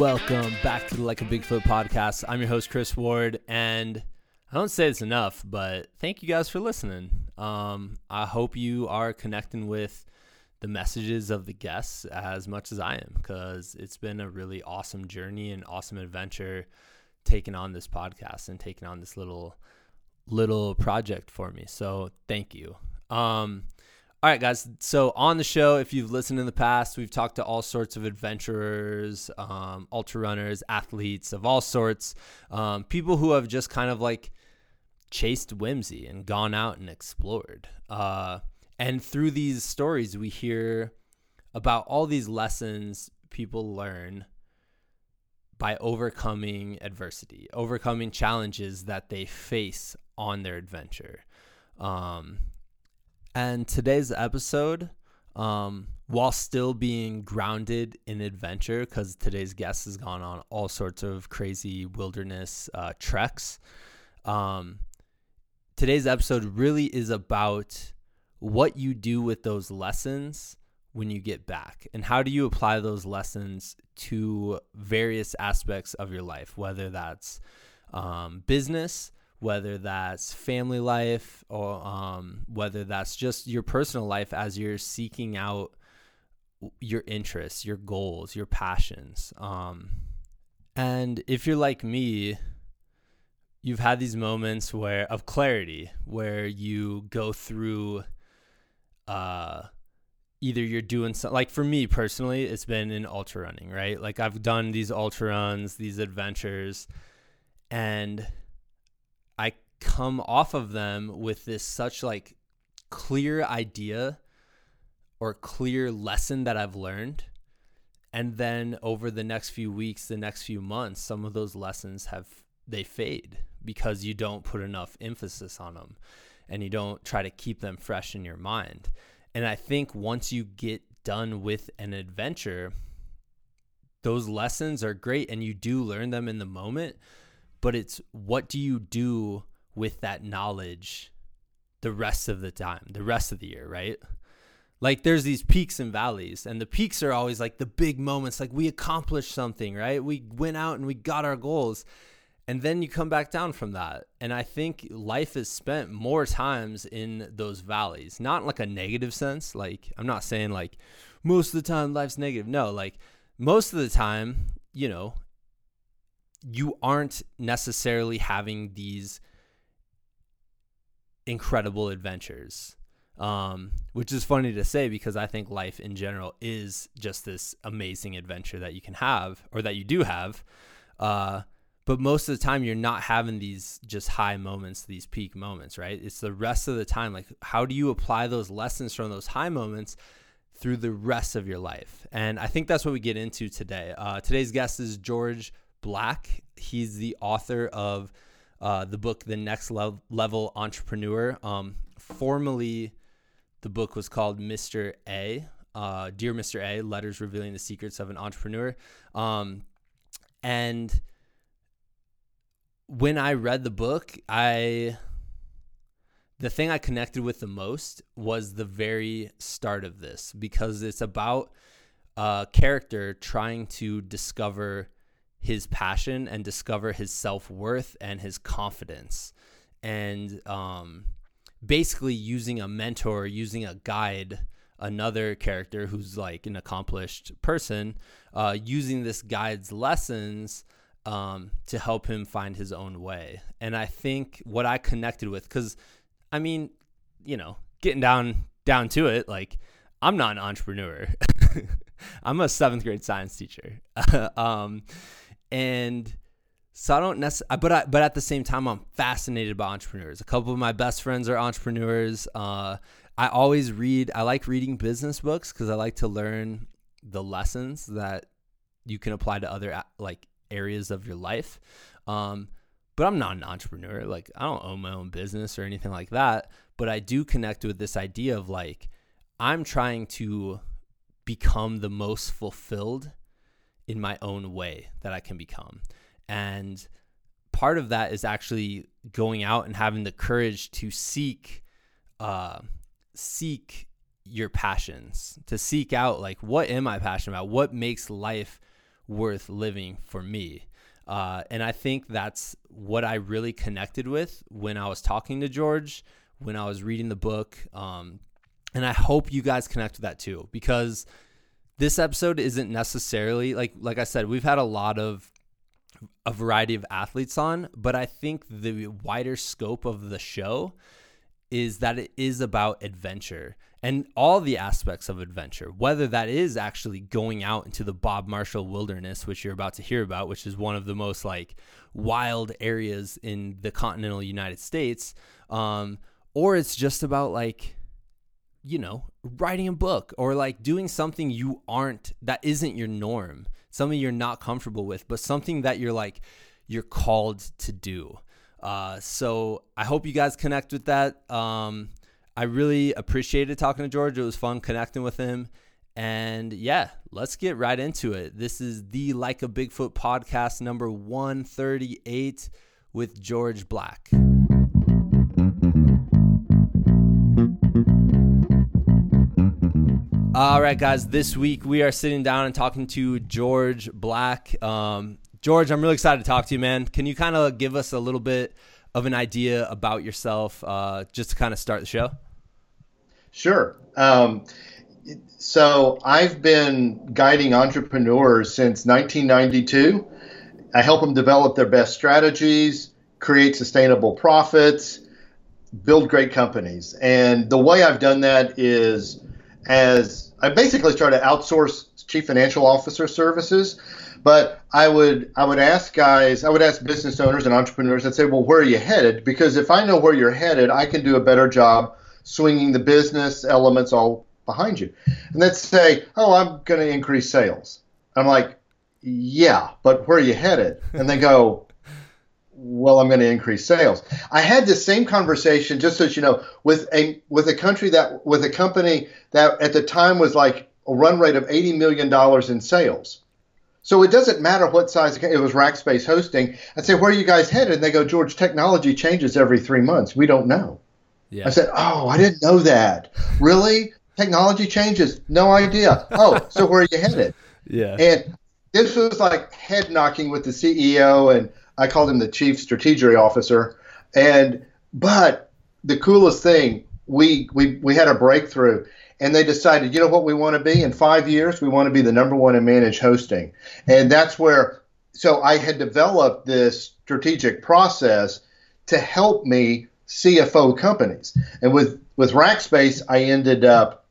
Welcome back to the Like a Bigfoot podcast. I'm your host, Chris Ward, and I don't say this enough, but thank you guys for listening. I hope you are connecting with the messages of the guests as much as I am, because it's been a really awesome journey and awesome adventure taking on this podcast and taking on this little project for me. So thank you. All right, guys. So on the show, if you've listened in the past, we've talked to all sorts of adventurers, ultra runners, athletes of all sorts, people who have just kind of like chased whimsy and gone out and explored. And through these stories, we hear about all these lessons people learn by overcoming adversity, overcoming challenges that they face on their adventure. And today's episode, while still being grounded in adventure, because today's guest has gone on all sorts of crazy wilderness treks, today's episode really is about what you do with those lessons when you get back, and how do you apply those lessons to various aspects of your life, whether that's business, whether that's family life, or whether that's just your personal life as you're seeking out your interests, your goals, your passions. And if you're like me, you've had these moments of clarity where you go through either you're doing something, like for me personally, it's been in ultra running, right? Like I've done these ultra runs, these adventures, and I come off of them with this such like clear idea or clear lesson that I've learned. And then over the next few weeks, the next few months, some of those lessons they fade because you don't put enough emphasis on them and you don't try to keep them fresh in your mind. And I think once you get done with an adventure, those lessons are great and you do learn them in the moment, but it's what do you do with that knowledge the rest of the time, the rest of the year, right? Like there's these peaks and valleys, and the peaks are always like the big moments, like we accomplished something, right? We went out and we got our goals, and then you come back down from that. And I think life is spent more times in those valleys, not like a negative sense. Like I'm not saying like most of the time life's negative. No, like most of the time, you know, you aren't necessarily having these incredible adventures, which is funny to say because I think life in general is just this amazing adventure that you can have or that you do have. But most of the time you're not having these just high moments, these peak moments, right? It's the rest of the time. Like how do you apply those lessons from those high moments through the rest of your life? And I think that's what we get into today. Today's guest is George Black. He's the author of the book The Next Level Entrepreneur. Formerly, the book was called Mr. A, Dear Mr. A, Letters Revealing the Secrets of an Entrepreneur. And when I read the book, the thing I connected with the most was the very start of this, because it's about a character trying to discover his passion and discover his self-worth and his confidence, and basically using a mentor, using a guide, another character who's like an accomplished person, using this guide's lessons to help him find his own way. And I think what I connected with, because I mean, you know, getting down to it, like I'm not an entrepreneur. I'm a 7th grade science teacher. And so I don't necessarily, but at the same time, I'm fascinated by entrepreneurs. A couple of my best friends are entrepreneurs. I like reading business books because I like to learn the lessons that you can apply to other like areas of your life. But I'm not an entrepreneur. Like I don't own my own business or anything like that, but I do connect with this idea of like, I'm trying to become the most fulfilled in my own way that I can become. And part of that is actually going out and having the courage to seek your passions, to seek out like, what am I passionate about? What makes life worth living for me. And I think that's what I really connected with when I was talking to George, when I was reading the book. And I hope you guys connect with that too, because this episode isn't necessarily like I said, we've had a lot of a variety of athletes on, but I think the wider scope of the show is that it is about adventure and all the aspects of adventure, whether that is actually going out into the Bob Marshall Wilderness, which you're about to hear about, which is one of the most like wild areas in the continental United States, or it's just about like, you know, writing a book or like doing something you aren't, that isn't your norm, something you're not comfortable with, but something that you're like, you're called to do. So I hope you guys connect with that. I really appreciated talking to George. It was fun connecting with him. And yeah, let's get right into it. This is the Like a Bigfoot podcast number 138 with George Black. All right, guys, this week we are sitting down and talking to George Black. George, I'm really excited to talk to you, man. Can you kind of give us a little bit of an idea about yourself, just to kind of start the show? Sure. So I've been guiding entrepreneurs since 1992. I help them develop their best strategies, create sustainable profits, build great companies. And the way I've done that is as I basically try to outsource chief financial officer services, but I would ask business owners and entrepreneurs, I'd say, well, where are you headed? Because if I know where you're headed, I can do a better job swinging the business elements all behind you. And they'd say, oh, I'm going to increase sales. I'm like, yeah, but where are you headed? And they go, well, I'm going to increase sales. I had the same conversation, just so you know, with a company that at the time was like a run rate of $80 million in sales. So it doesn't matter what size it was. Rackspace hosting. I'd say, where are you guys headed? And they go, George, technology changes every 3 months. We don't know. Yeah. I said, oh, I didn't know that. Really? Technology changes? No idea. Oh, so where are you headed? Yeah. And this was like head knocking with the CEO, and I called him the chief strategy officer. But the coolest thing, we had a breakthrough, and they decided, you know what we want to be? In 5 years, we want to be the number one in managed hosting. And that's where, so I had developed this strategic process to help me CFO companies. And with Rackspace, I ended up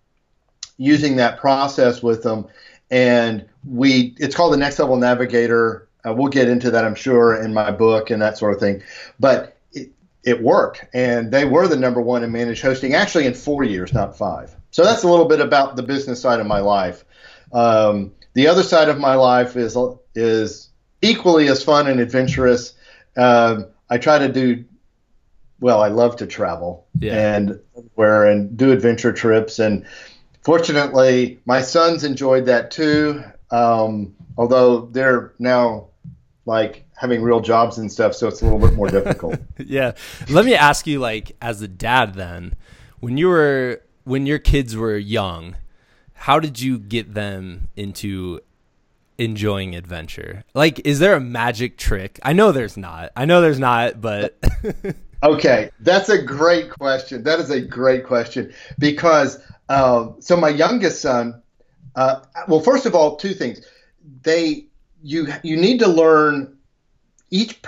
using that process with them. And it's called The Next Level Navigator. We'll get into that, I'm sure, in my book and that sort of thing. But it worked, and they were the number one in managed hosting, actually in 4 years, not five. So that's a little bit about the business side of my life. The other side of my life is equally as fun and adventurous. I love to travel, yeah, and do adventure trips. And fortunately, my sons enjoyed that too. Although they're now like having real jobs and stuff, so it's a little bit more difficult. Yeah. Let me ask you, like, as a dad then, when your kids were young, how did you get them into enjoying adventure? Like, is there a magic trick? I know there's not, but... Okay. That's a great question. That is a great question, because so my youngest son, well, first of all, two things. You need to learn each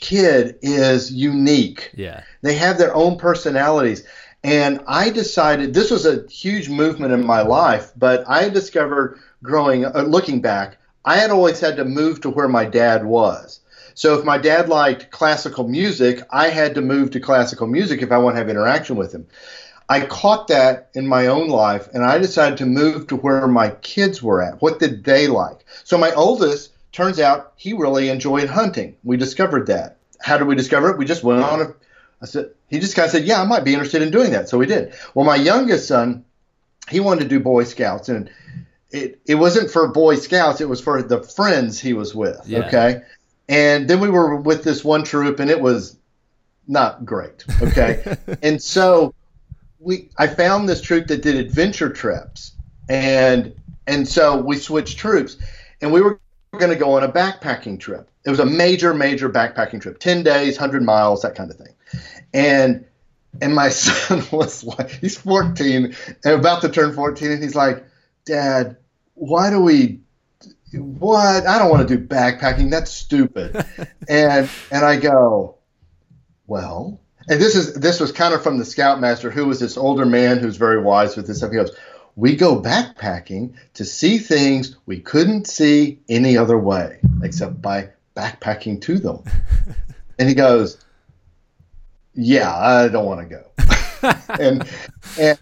kid is unique. Yeah. They have their own personalities. And I decided, this was a huge movement in my life, but I discovered looking back, I had always had to move to where my dad was. So if my dad liked classical music, I had to move to classical music if I want to have interaction with him. I caught that in my own life, and I decided to move to where my kids were at. What did they like? So my oldest, turns out, he really enjoyed hunting. We discovered that. How did we discover it? We just went on. He just kind of said, yeah, I might be interested in doing that. So we did. Well, my youngest son, he wanted to do Boy Scouts, and it wasn't for Boy Scouts. It was for the friends he was with, yeah. Okay? And then we were with this one troop, and it was not great, okay? And so... I found this troop that did adventure trips, and so we switched troops, and we were going to go on a backpacking trip. It was a major, major backpacking trip, 10 days, 100 miles, that kind of thing. And my son was like, he's 14 and about to turn 14. And he's like, Dad, what? I don't want to do backpacking. That's stupid. and I go, well, and this was kind of from the Scoutmaster, who was this older man who's very wise with this stuff. He goes, we go backpacking to see things we couldn't see any other way except by backpacking to them. And he goes, yeah, I don't want to go.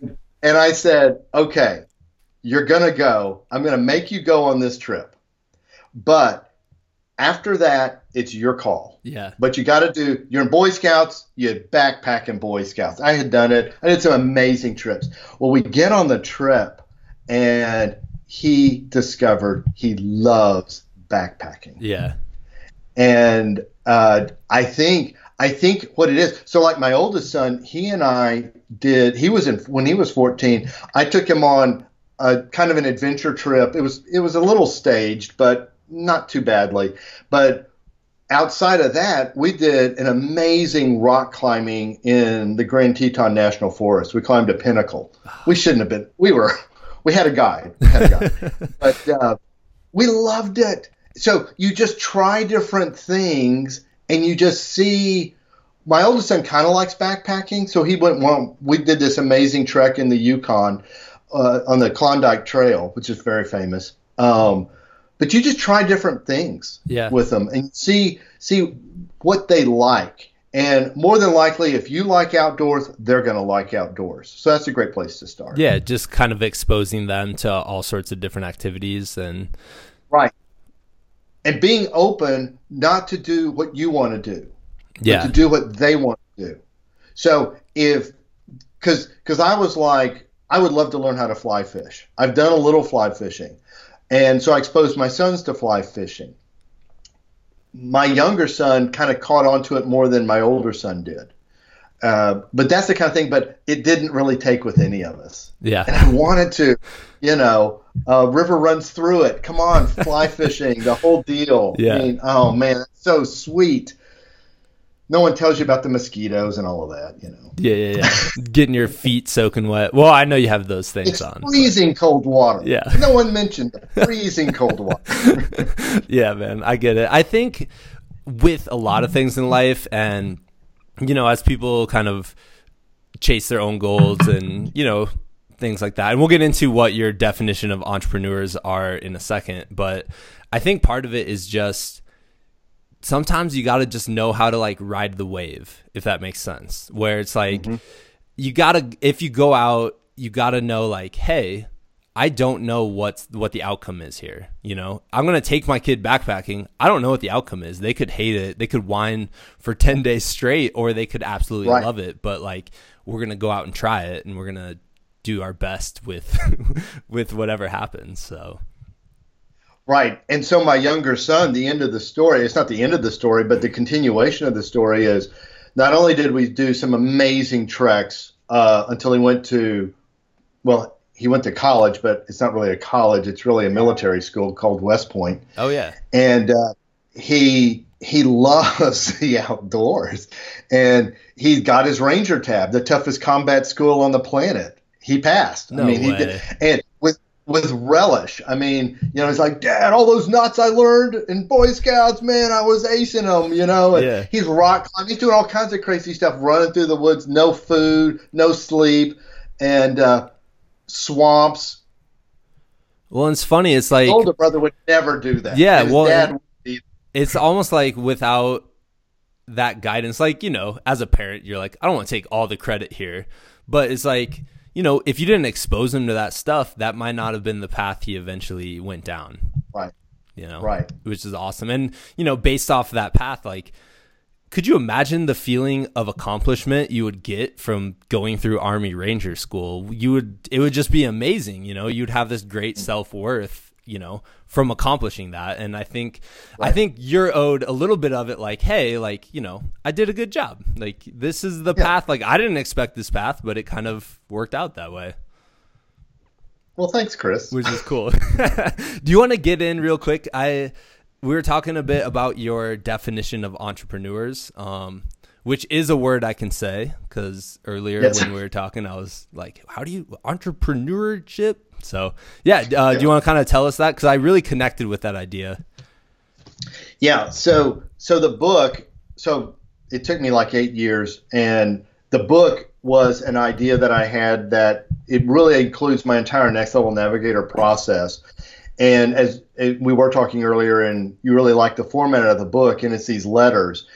and I said, okay, you're going to go. I'm going to make you go on this trip. But after that, it's your call. Yeah. But you got to do – you're in Boy Scouts. You backpack in Boy Scouts. I had done it. I did some amazing trips. Well, we get on the trip, and he discovered he loves backpacking. Yeah. And I think what it is. So like my oldest son, he and I did – when he was 14, I took him on a kind of an adventure trip. It was a little staged, but not too badly. But outside of that, we did an amazing rock climbing in the Grand Teton National Forest. We climbed a pinnacle. We shouldn't have been. We had a guide. But we loved it. So you just try different things. And you just see, my oldest son kind of likes backpacking. So he went, well, we did this amazing trek in the Yukon on the Klondike Trail, which is very famous. But you just try different things with them and see what they like. And more than likely, if you like outdoors, they're going to like outdoors. So that's a great place to start. Yeah, just kind of exposing them to all sorts of different activities. Right. And being open not to do what you want to do, but to do what they want to do. So because I was like, I would love to learn how to fly fish. I've done a little fly fishing. And so I exposed my sons to fly fishing. My younger son kind of caught onto it more than my older son did. But that's the kind of thing, but it didn't really take with any of us. Yeah. And I wanted to, river runs through it. Come on, fly fishing, the whole deal. Yeah. I mean, oh man, that's so sweet. No one tells you about the mosquitoes and all of that, Yeah. Getting your feet soaking wet. Well, I know you have those things on. Freezing cold water. Yeah. No one mentioned that. Freezing cold water. Yeah, man, I get it. I think with a lot of things in life and, as people kind of chase their own goals and, things like that. And we'll get into what your definition of entrepreneurs are in a second. But I think part of it is just sometimes you got to just know how to like ride the wave, if that makes sense, where it's like you got to, if you go out, you got to know like, hey, I don't know what the outcome is here. I'm going to take my kid backpacking. I don't know what the outcome is. They could hate it. They could whine for 10 days straight, or they could absolutely love it. But like, we're going to go out and try it, and we're going to do our best with whatever happens. So. Right. And so my younger son, the end of the story, it's not the end of the story, but the continuation of the story is not only did we do some amazing treks until he went to, he went to college, but it's not really a college. It's really a military school called West Point. Oh, yeah. And he loves the outdoors. And he got his Ranger tab, the toughest combat school on the planet. He passed. No way. He did. And with relish. He's like, Dad, all those knots I learned in Boy Scouts, man, I was acing them, And he's rock climbing. He's doing all kinds of crazy stuff, running through the woods, no food, no sleep, and swamps. Well, it's funny. It's like his older brother would never do that. Yeah, his dad would either. It's almost like without that guidance, like as a parent, you're like, I don't want to take all the credit here, but it's like if you didn't expose him to that stuff, that might not have been the path he eventually went down. Right. Right. Which is awesome. And based off of that path, like, could you imagine the feeling of accomplishment you would get from going through Army Ranger school? It would just be amazing. You'd have this great self-worth, from accomplishing that. And I think you're owed a little bit of it. Like, hey, like, I did a good job. Like, this is the path. Like, I didn't expect this path, but it kind of worked out that way. Well, thanks, Chris. Which is cool. Do you want to get in real quick? I we were talking a bit about your definition of entrepreneurs, which is a word I can say, because earlier when we were talking, I was like, how do you entrepreneurship? So do you want to kind of tell us that? Because I really connected with that idea. Yeah. So the book, so it took me like 8 years, and the book was an idea that I had that it really includes my entire Next Level Navigator process. And as we were talking earlier, and you really like the format of the book, and it's these letters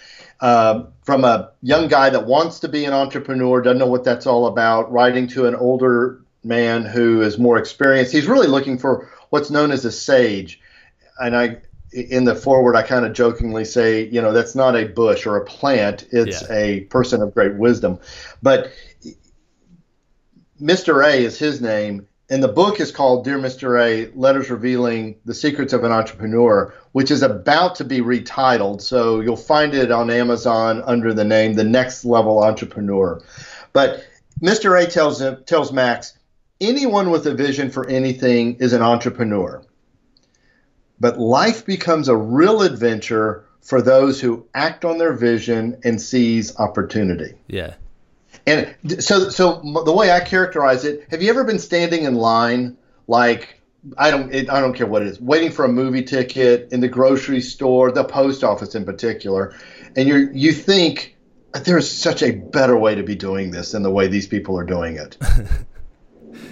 from a young guy that wants to be an entrepreneur, doesn't know what that's all about, writing to an older man who is more experienced. He's really looking for what's known as a sage. And I, in the foreword, I kind of jokingly say, you know, that's not a bush or a plant. It's a person of great wisdom. But Mr. A is his name. And the book is called Dear Mr. A, Letters Revealing the Secrets of an Entrepreneur, which is about to be retitled. So you'll find it on Amazon under the name The Next Level Entrepreneur. But Mr. A tells Max, anyone with a vision for anything is an entrepreneur. But life becomes a real adventure for those who act on their vision and seize opportunity. Yeah. And so the way I characterize it, have you ever been standing in line, like, I don't care what it is, waiting for a movie ticket, in the grocery store, the post office in particular, and you think, there's such a better way to be doing this than the way these people are doing it.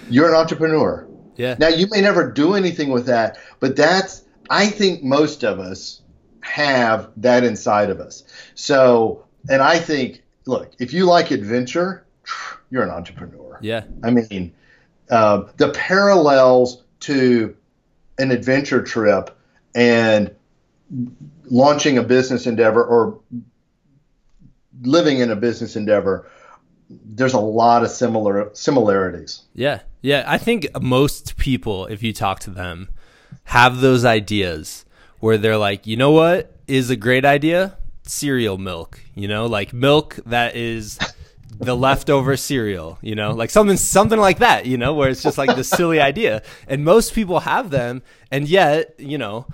You're an entrepreneur. Yeah. Now, you may never do anything with that, but that's, I think most of us have that inside of us. So, and I think, look, if you like adventure, you're an entrepreneur. Yeah. I mean, the parallels to an adventure trip and launching a business endeavor or living in a business endeavor, there's a lot of similarities. Yeah. Yeah. I think most people, if you talk to them, have those ideas where they're like, you know what is a great idea? Cereal milk, you know, like milk that is the leftover cereal, you know, like something like that, you know, where it's just like this silly idea. And most people have them. And yet, you know,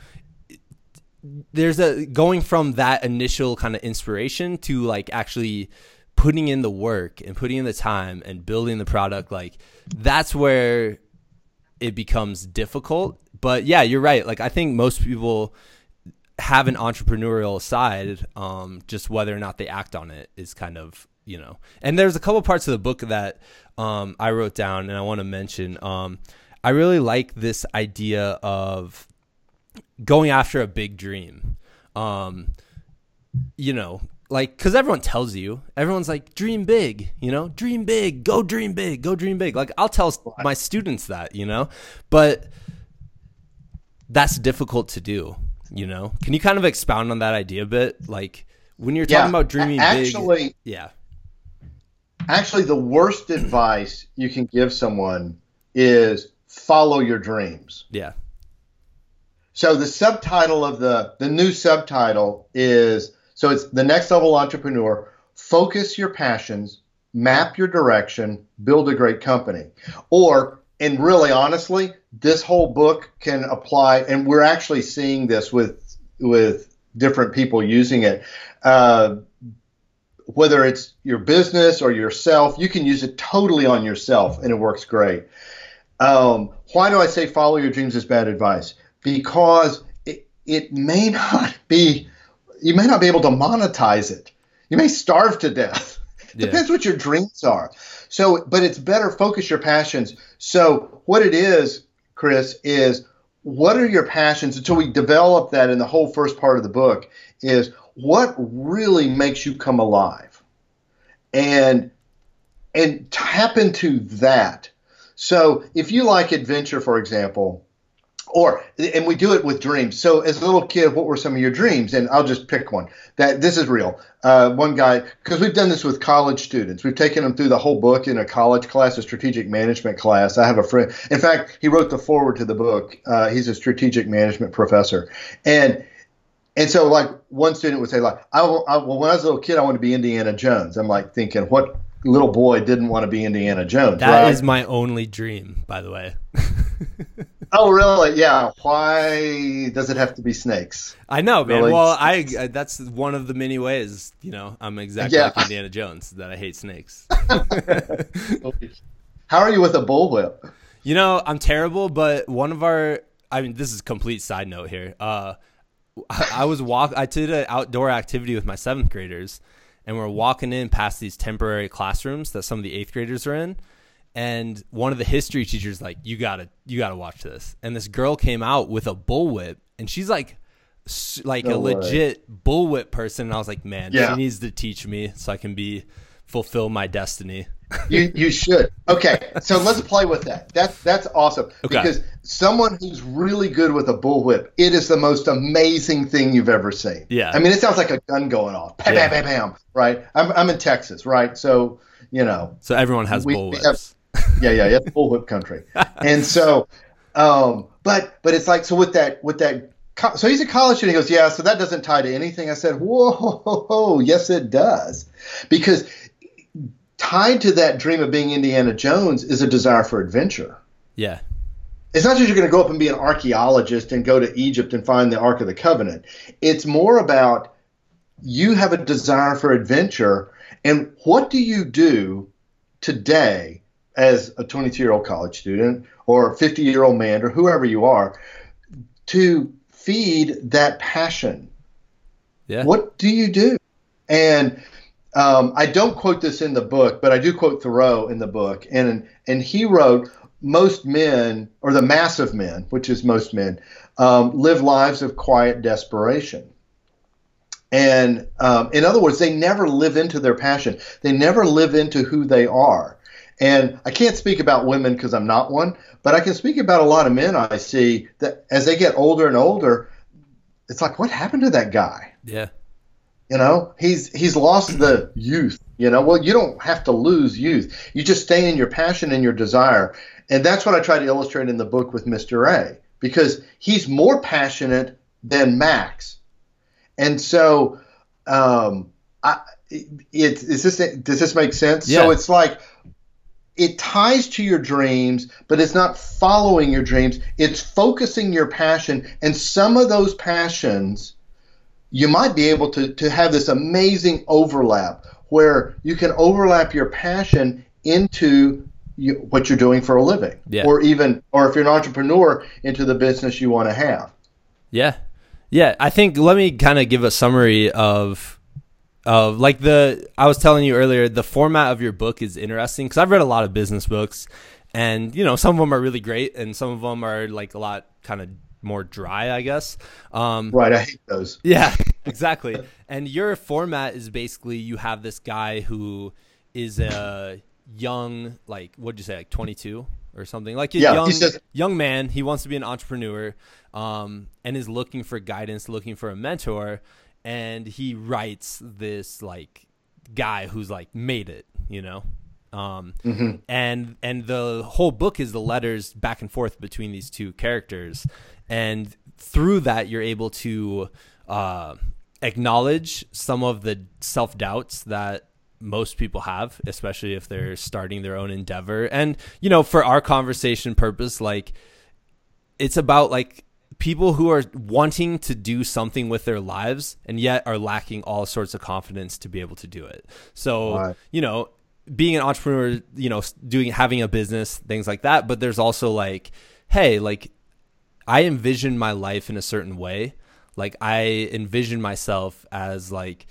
there's a going from that initial kind of inspiration to like actually putting in the work and putting in the time and building the product. Like that's where it becomes difficult. But yeah, you're right. Like I think most people have an entrepreneurial side, just whether or not they act on it is kind of, you know, and there's a couple parts of the book that I wrote down and I want to mention. I really like this idea of going after a big dream, you know, like, cause everyone tells you, everyone's like, dream big, you know, dream big, go dream big, go dream big. Like I'll tell my students that, you know, but that's difficult to do. You know, can you kind of expound on that idea a bit? Like when you're talking about dreaming big. Yeah. Actually, the worst advice you can give someone is follow your dreams. Yeah. So the subtitle of the new subtitle is, so it's The Next Level Entrepreneur, Focus Your Passions, Map Your Direction, Build a Great Company. Or, and really, honestly, this whole book can apply, and we're actually seeing this with different people using it. Whether it's your business or yourself, you can use it totally on yourself, and it works great. Why do I say follow your dreams is bad advice? Because it may not be, you may not be able to monetize it. You may starve to death. Depends what your dreams are. So, but it's better focus your passions. So what it is, Chris, is what are your passions until we develop that in the whole first part of the book is what really makes you come alive and tap into that. So if you like adventure, for example, and we do it with dreams. So as a little kid, what were some of your dreams? And I'll just pick one. This is real. One guy, because we've done this with college students. We've taken them through the whole book in a college class, a strategic management class. I have a friend. In fact, he wrote the foreword to the book. He's a strategic management professor. And so like one student would say, like, when I was a little kid, I wanted to be Indiana Jones. I'm like thinking, what little boy didn't want to be Indiana Jones? That is my only dream, by the way. Oh, really? Yeah. Why does it have to be snakes? I know, man. Really? Well, that's one of the many ways, you know, I'm exactly like Indiana Jones, that I hate snakes. How are you with a bullwhip? You know, I'm terrible, but one of our, I mean, this is a complete side note here. I did an outdoor activity with my seventh graders, and we're walking in past these temporary classrooms that some of the eighth graders are in. And one of the history teachers, like, you gotta watch this. And this girl came out with a bullwhip, and she's like no a way. Legit bullwhip person. And I was like, man, she needs to teach me so I can fulfill my destiny. You should. Okay, so let's play with that. That's awesome. Okay. Because someone who's really good with a bullwhip, it is the most amazing thing you've ever seen. Yeah. I mean, it sounds like a gun going off. Bam, bam, bam, bam. Right. I'm in Texas, right? So you know. So everyone has bullwhips. Yeah, it's bullwhip country. And so, but it's like, so with that, so he's a college student, he goes, yeah, so that doesn't tie to anything. I said, whoa, yes, it does. Because tied to that dream of being Indiana Jones is a desire for adventure. Yeah. It's not just you're going to go up and be an archaeologist and go to Egypt and find the Ark of the Covenant. It's more about you have a desire for adventure, and what do you do today as a 22-year-old college student or a 50-year-old man or whoever you are to feed that passion? Yeah. What do you do? And I don't quote this in the book, but I do quote Thoreau in the book. And he wrote, most men, or the mass of men, which is most men, live lives of quiet desperation. And in other words, they never live into their passion. They never live into who they are. And I can't speak about women because I'm not one, but I can speak about a lot of men I see that as they get older and older, it's like, what happened to that guy? Yeah. You know, he's lost the youth, you know. Well, you don't have to lose youth. You just stay in your passion and your desire. And that's what I try to illustrate in the book with Mr. A, because he's more passionate than Max. And so does this make sense? Yeah. So it's like, it ties to your dreams, but it's not following your dreams. It's focusing your passion. And some of those passions, you might be able to have this amazing overlap where you can overlap your passion into what you're doing for a living. Yeah. Or if you're an entrepreneur, into the business you want to have. Yeah. Yeah. I think, let me kind of give a summary of like I was telling you earlier, the format of your book is interesting because I've read a lot of business books, and you know, some of them are really great and some of them are like a lot kind of more dry, I guess. Right. I hate those. Yeah, exactly. And your format is basically, you have this guy who is a young, like, what'd you say? Like 22 or something, like a young man. He wants to be an entrepreneur, and is looking for guidance, looking for a mentor. And he writes this like guy who's like made it, you know, mm-hmm. and the whole book is the letters back and forth between these two characters, and through that you're able to acknowledge some of the self-doubts that most people have, especially if they're starting their own endeavor. And you know, for our conversation purpose, like, it's about like people who are wanting to do something with their lives and yet are lacking all sorts of confidence to be able to do it. So, right. You know, being an entrepreneur, you know, having a business, things like that. But there's also like, hey, like, I envision my life in a certain way. Like, I envision myself as like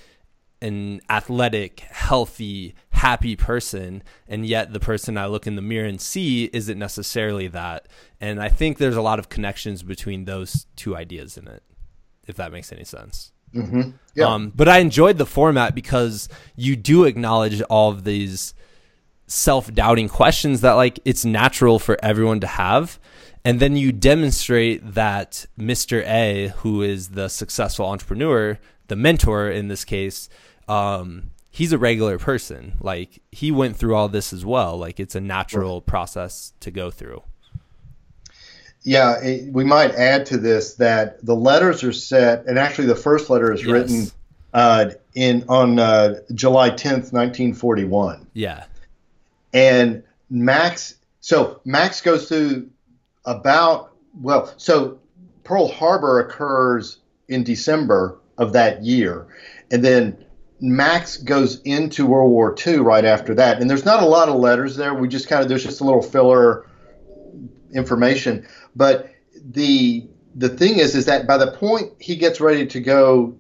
an athletic, healthy, happy person, and yet the person I look in the mirror and see isn't necessarily that. And I think there's a lot of connections between those two ideas in it, if that makes any sense. Mm-hmm. Yeah. But I enjoyed the format because you do acknowledge all of these self-doubting questions that like it's natural for everyone to have. And then you demonstrate that Mr. A, who is the successful entrepreneur, the mentor in this case, he's a regular person. Like, he went through all this as well. Like, it's a natural process to go through. Yeah. We might add to this that the letters are set, and actually the first letter is written on July 10th, 1941. Yeah. And Max goes through about Well, so Pearl Harbor occurs in December of that year, and then Max goes into World War II right after that. And there's not a lot of letters there. We just kind of, there's just a little filler information. But the thing is that by the point he gets ready to go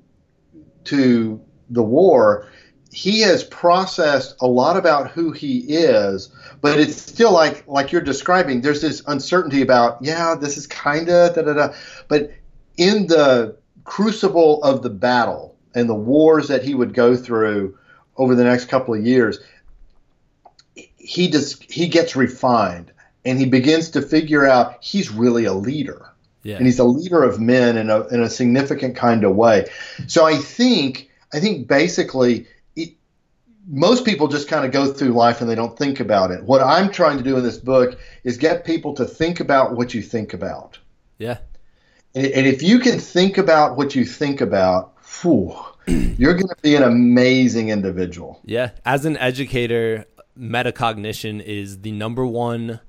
to the war, he has processed a lot about who he is, but it's still like you're describing, there's this uncertainty about, yeah, this is kind of da-da-da. But in the crucible of the battle and the wars that he would go through over the next couple of years, he gets refined, and he begins to figure out he's really a leader. Yeah. And he's a leader of men in a significant kind of way. So I think basically most people just kind of go through life and they don't think about it. What I'm trying to do in this book is get people to think about what you think about. Yeah. And if you can think about what you think about, whew, you're going to be an amazing individual. Yeah. As an educator, metacognition is the number one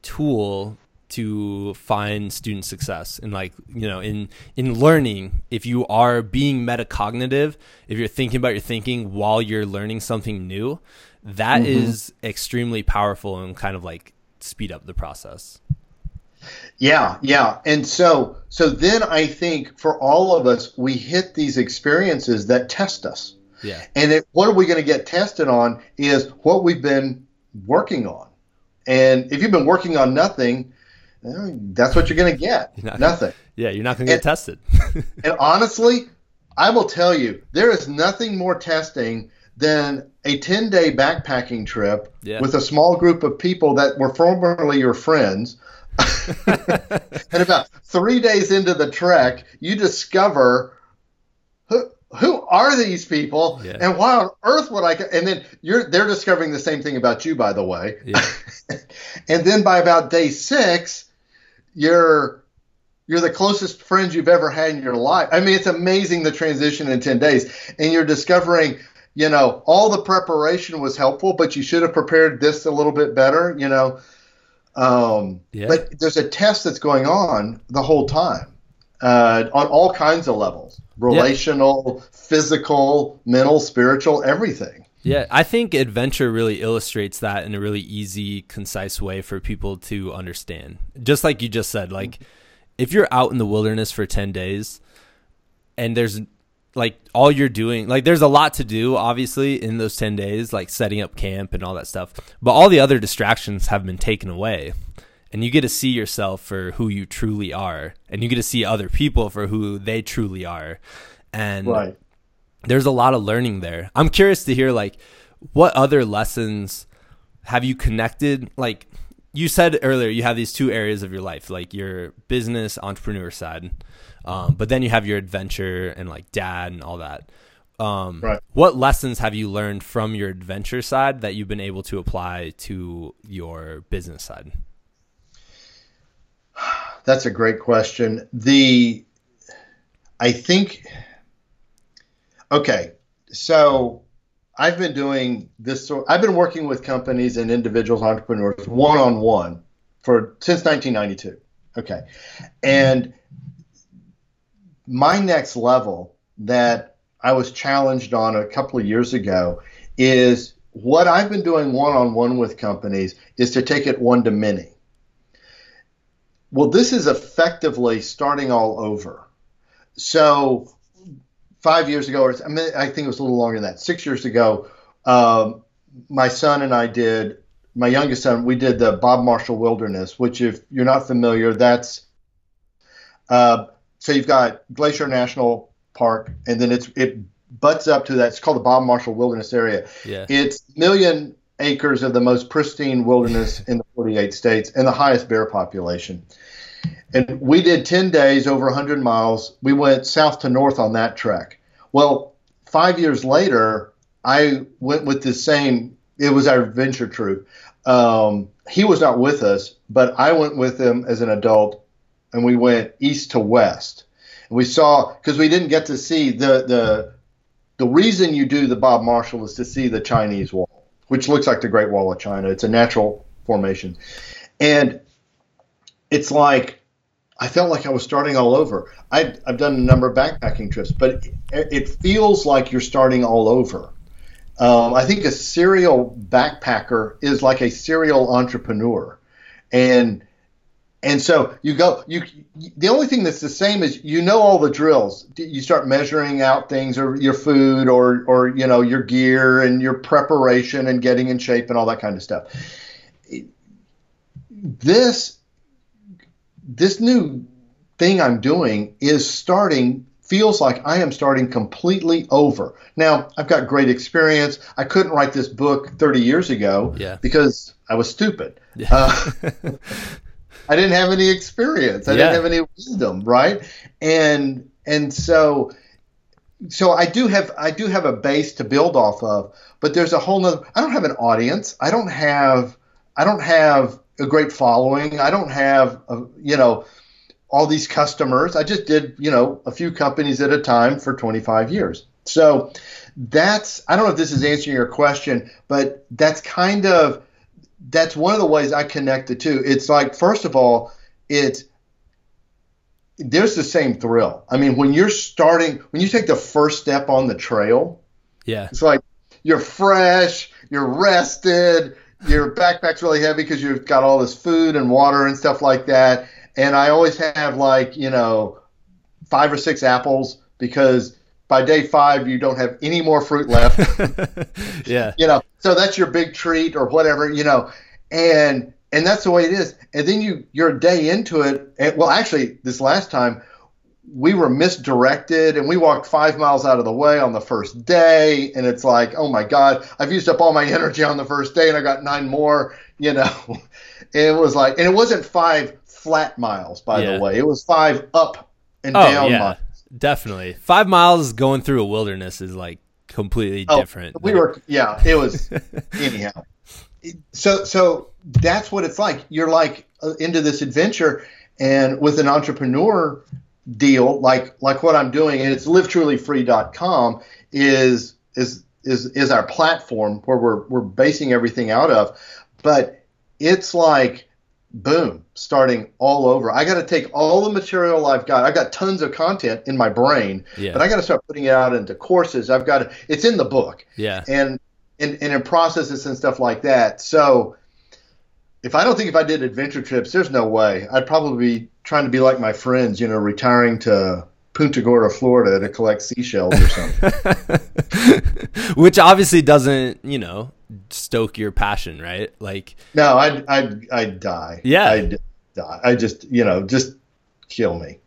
tool to find student success and in learning. If you are being metacognitive, if you're thinking about your thinking while you're learning something new, that is extremely powerful and kind of like speed up the process. Yeah. And so then I think for all of us, we hit these experiences that test us. Yeah. And what are we going to get tested on is what we've been working on. And if you've been working on nothing, that's what you're going to get. Nothing. Yeah, you're not going to get tested. And honestly, I will tell you, there is nothing more testing than a 10-day backpacking trip with a small group of people that were formerly your friends. And about 3 days into the trek, you discover who are these people and why on earth would I? And then they're discovering the same thing about you, by the way. Yeah. And then by about day 6, you're the closest friends you've ever had in your life. I mean, it's amazing the transition in 10 days. And you're discovering, all the preparation was helpful, but you should have prepared this a little bit better, But there's a test that's going on the whole time on all kinds of levels, relational, physical, mental, spiritual, everything. Yeah, I think adventure really illustrates that in a really easy, concise way for people to understand. Just like you just said, if you're out in the wilderness for 10 days and there's all you're doing, there's a lot to do, obviously, in those 10 days, setting up camp and all that stuff. But all the other distractions have been taken away, and you get to see yourself for who you truly are, and you get to see other people for who they truly are. And there's a lot of learning there. I'm curious to hear, what other lessons have you connected? You said earlier, you have these two areas of your life, your business entrepreneur side. But then you have your adventure and dad and all that. What lessons have you learned from your adventure side that you've been able to apply to your business side? That's a great question. So I've been doing this. I've been working with companies and individuals, entrepreneurs, one-on-one since 1992. Okay. And my next level that I was challenged on a couple of years ago is what I've been doing one-on-one with companies is to take it one to many. Well, this is effectively starting all over. So 5 years ago, I think it was a little longer than that, 6 years ago, my son and I my youngest son, we did the Bob Marshall Wilderness, which if you're not familiar, that's so you've got Glacier National Park, and then it butts up to that. It's called the Bob Marshall Wilderness area. Yeah. It's 1 million acres of the most pristine wilderness in the 48 states and the highest bear population. And we did 10 days, over 100 miles. We went south to north on that trek. Well, 5 years later, I went with the same. It was our adventure troop. He was not with us, but I went with him as an adult. And we went east to west, and we saw, because we didn't get to see the reason you do the Bob Marshall is to see the Chinese Wall, which looks like the Great Wall of China. It's a natural formation, and it's I felt like I was starting all over. I've done a number of backpacking trips, but it feels like you're starting all over. I think a serial backpacker is like a serial entrepreneur. And so you go, the only thing that's the same is, you know, all the drills. You start measuring out things, or your food, or, you know, your gear and your preparation and getting in shape and all that kind of stuff. This new thing I'm doing is starting, feels like I am starting completely over. Now, I've got great experience. I couldn't write this book 30 years ago because I was stupid. Yeah. I didn't have any experience. I didn't have any wisdom, right? And so I do have a base to build off of, but there's a whole nother. I don't have an audience. I don't have a great following. I don't have all these customers. I just did a few companies at a time for 25 years. So that's, I don't know if this is answering your question, but that's one of the ways I connect the two. It's like, first of all, there's the same thrill. I mean, when you're starting, when you take the first step on the trail, it's like you're fresh, you're rested, your backpack's really heavy because you've got all this food and water and stuff like that. And I always have 5 or 6 apples, because by day 5, you don't have any more fruit left. So that's your big treat or whatever, and that's the way it is. And then you're a day into it. And, well, actually, this last time we were misdirected and we walked 5 miles out of the way on the first day. And it's like, oh my God, I've used up all my energy on the first day and I got 9 more, It was like, and it wasn't 5 flat miles, by the way. It was 5 up and down miles. Definitely. 5 miles going through a wilderness is like completely different. It was anyhow. So that's what it's like. You're like into this adventure, and with an entrepreneur deal, like what I'm doing, and it's livetrulyfree.com is our platform where we're basing everything out of, but it's like, boom, starting all over. I got to take all the material I've got. I've got tons of content in my brain, but I got to start putting it out into courses. I've got to, it's in the book, and in processes and stuff like that. So, if I did adventure trips, there's no way. I'd probably be trying to be like my friends, retiring to Punta Gorda, Florida, to collect seashells or something. Which obviously doesn't, stoke your passion, right? Like, no, I'd die. Yeah, I'd die. I just, just kill me.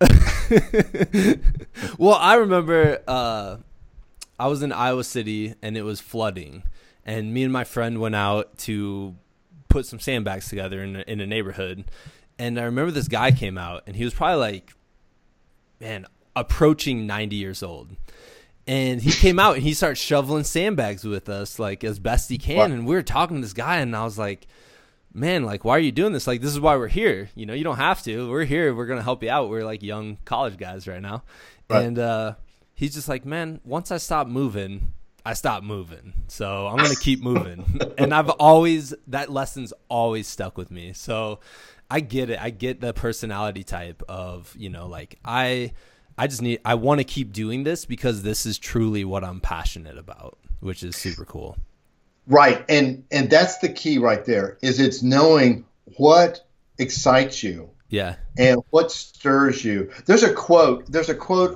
Well, I remember I was in Iowa City and it was flooding, and me and my friend went out to put some sandbags together in a neighborhood, and I remember this guy came out and he was probably like, man, approaching 90 years old. And he came out and he started shoveling sandbags with us, like, as best he can. Wow. And we were talking to this guy, and I was like, man, like, why are you doing this? Like, this is why we're here. You don't have to. We're here. We're going to help you out. We're like young college guys right now. Right. And he's just like, man, once I stop moving, I stop moving. So I'm going to keep moving. And that lesson's always stuck with me. So I get it. I get the personality type of, I want to keep doing this because this is truly what I'm passionate about, which is super cool. Right. And that's the key right there, is it's knowing what excites you. Yeah. And what stirs you. There's a quote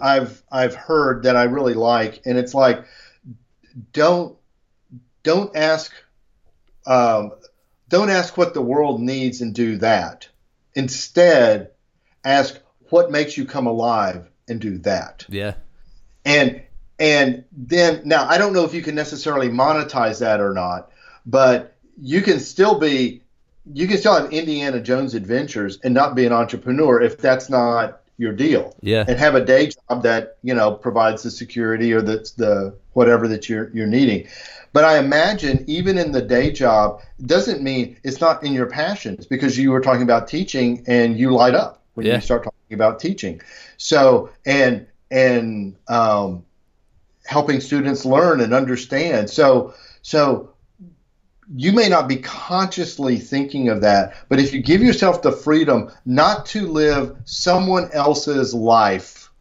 I've heard that I really like, and it's like, don't ask what the world needs and do that. Instead, ask what makes you come alive and do that. Yeah. And then, now, I don't know if you can necessarily monetize that or not, but you can still have Indiana Jones adventures and not be an entrepreneur if that's not your deal. Yeah. And have a day job that, provides the security or the whatever that you're needing. But I imagine even in the day job, doesn't mean it's not in your passions, because you were talking about teaching and you light up when you start talking about teaching. So, helping students learn and understand. So you may not be consciously thinking of that, but if you give yourself the freedom not to live someone else's life,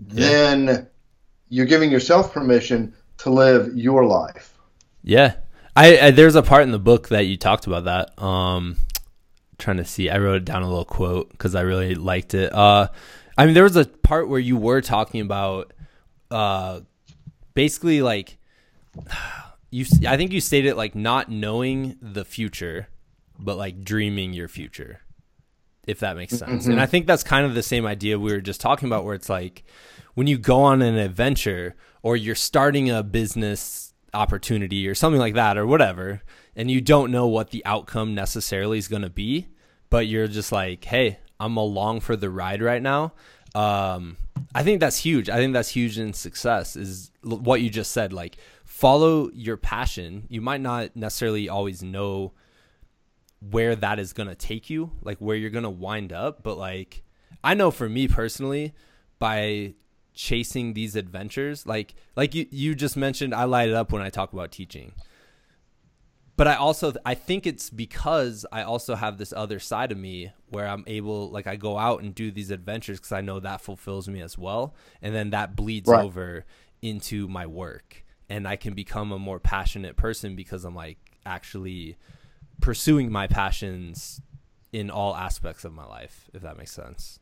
then you're giving yourself permission to live your life. Yeah. I there's a part in the book that you talked about that. Trying to see, I wrote down a little quote because I really liked it. I mean, there was a part where you were talking about basically like, I think you stated like not knowing the future, but like dreaming your future, if that makes sense. Mm-hmm. And I think that's kind of the same idea we were just talking about, where it's like when you go on an adventure or you're starting a business opportunity or something like that or whatever, and you don't know what the outcome necessarily is going to be, but you're just like, hey, I'm along for the ride right now. I think that's huge. I think that's huge in success, is what you just said, like follow your passion. You might not necessarily always know where that is going to take you, like where you're going to wind up. But like, I know for me personally, by chasing these adventures, like you just mentioned, I light it up when I talk about teaching. But I think it's because I also have this other side of me where I'm able, like I go out and do these adventures because I know that fulfills me as well. And then that bleeds over into my work. And I can become a more passionate person because I'm like actually pursuing my passions in all aspects of my life, if that makes sense.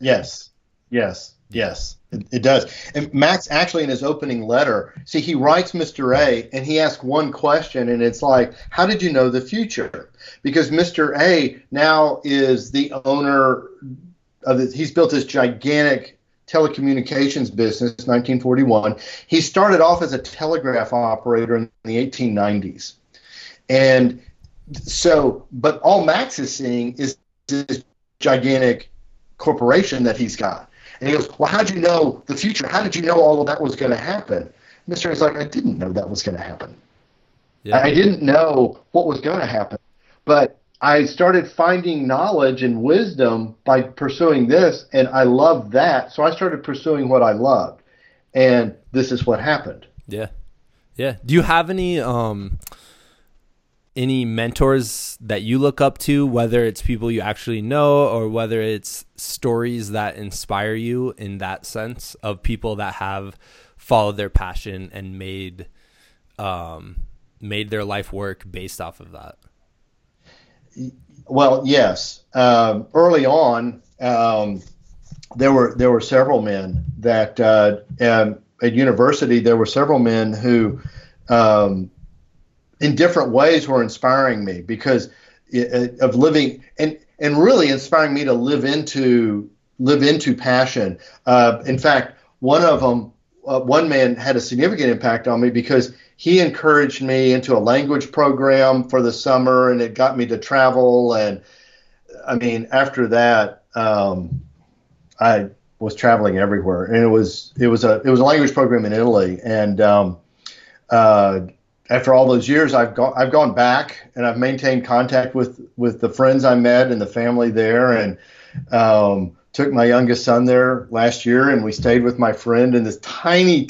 Yes. It does. And Max actually in his opening letter, see, he writes Mr. A and he asks one question, and it's like, how did you know the future? Because Mr. A now is the owner of it. He's built this gigantic telecommunications business, 1941. He started off as a telegraph operator in the 1890s. And so, but all Max is seeing is this gigantic corporation that he's got. And he goes, well, how did you know the future? How did you know all of that was going to happen? Mr. A's like, I didn't know that was going to happen. Yeah. I didn't know what was going to happen. But I started finding knowledge and wisdom by pursuing this, and I loved that. So I started pursuing what I loved, and this is what happened. Yeah. Yeah. Do you have any mentors that you look up to, whether it's people you actually know or whether it's stories that inspire you in that sense of people that have followed their passion and made their life work based off of that? Well, yes. Early on, there were several men that at university, there were several men who in different ways were inspiring me because of living and really inspiring me to live into passion. In fact, one of them, one man had a significant impact on me because he encouraged me into a language program for the summer, and it got me to travel. And I mean, after that, I was traveling everywhere, and it was a language program in Italy. And, after all those years, I've gone back, and I've maintained contact with the friends I met and the family there, and took my youngest son there last year, and we stayed with my friend in this tiny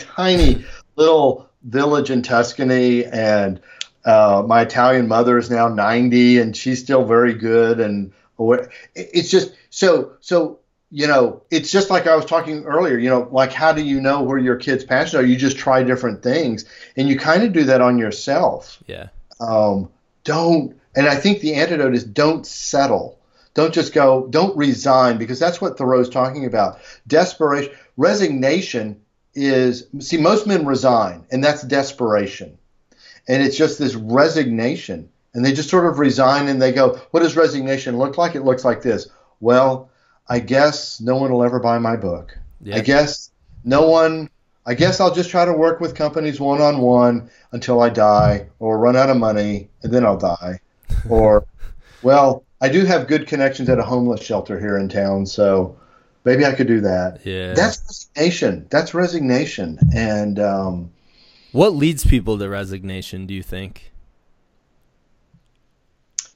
little village in Tuscany. And my Italian mother is now 90, and she's still very good and aware. It's just so. You know, it's just like I was talking earlier, you know, like how do you know where your kid's passion are? You just try different things, and you kind of do that on yourself. Yeah. And I think the antidote is don't settle. Don't just go, don't resign, because that's what Thoreau's talking about. Desperation, resignation is, see, most men resign, and that's desperation. And it's just this resignation, and they just sort of resign, and they go, what does resignation look like? It looks like this. Well, I guess no one will ever buy my book. Yeah. I guess I'll just try to work with companies one-on-one until I die or run out of money, and then I'll die. Or, well, I do have good connections at a homeless shelter here in town, so maybe I could do that. Yeah. That's resignation. And what leads people to resignation, do you think?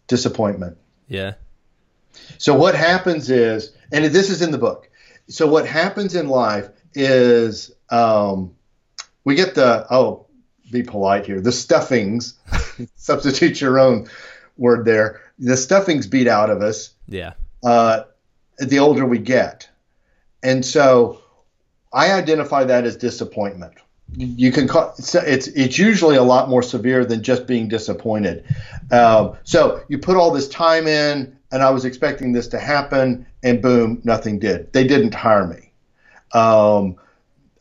Disappointment. Yeah. So what happens is, and this is in the book, so what happens in life is we get the, oh, be polite here. The stuffings, substitute your own word there. The stuffings beat out of us. Yeah. The older we get. And so I identify that as disappointment. You can call it's usually a lot more severe than just being disappointed. So you put all this time in, and I was expecting this to happen, and boom, nothing did. They didn't hire me.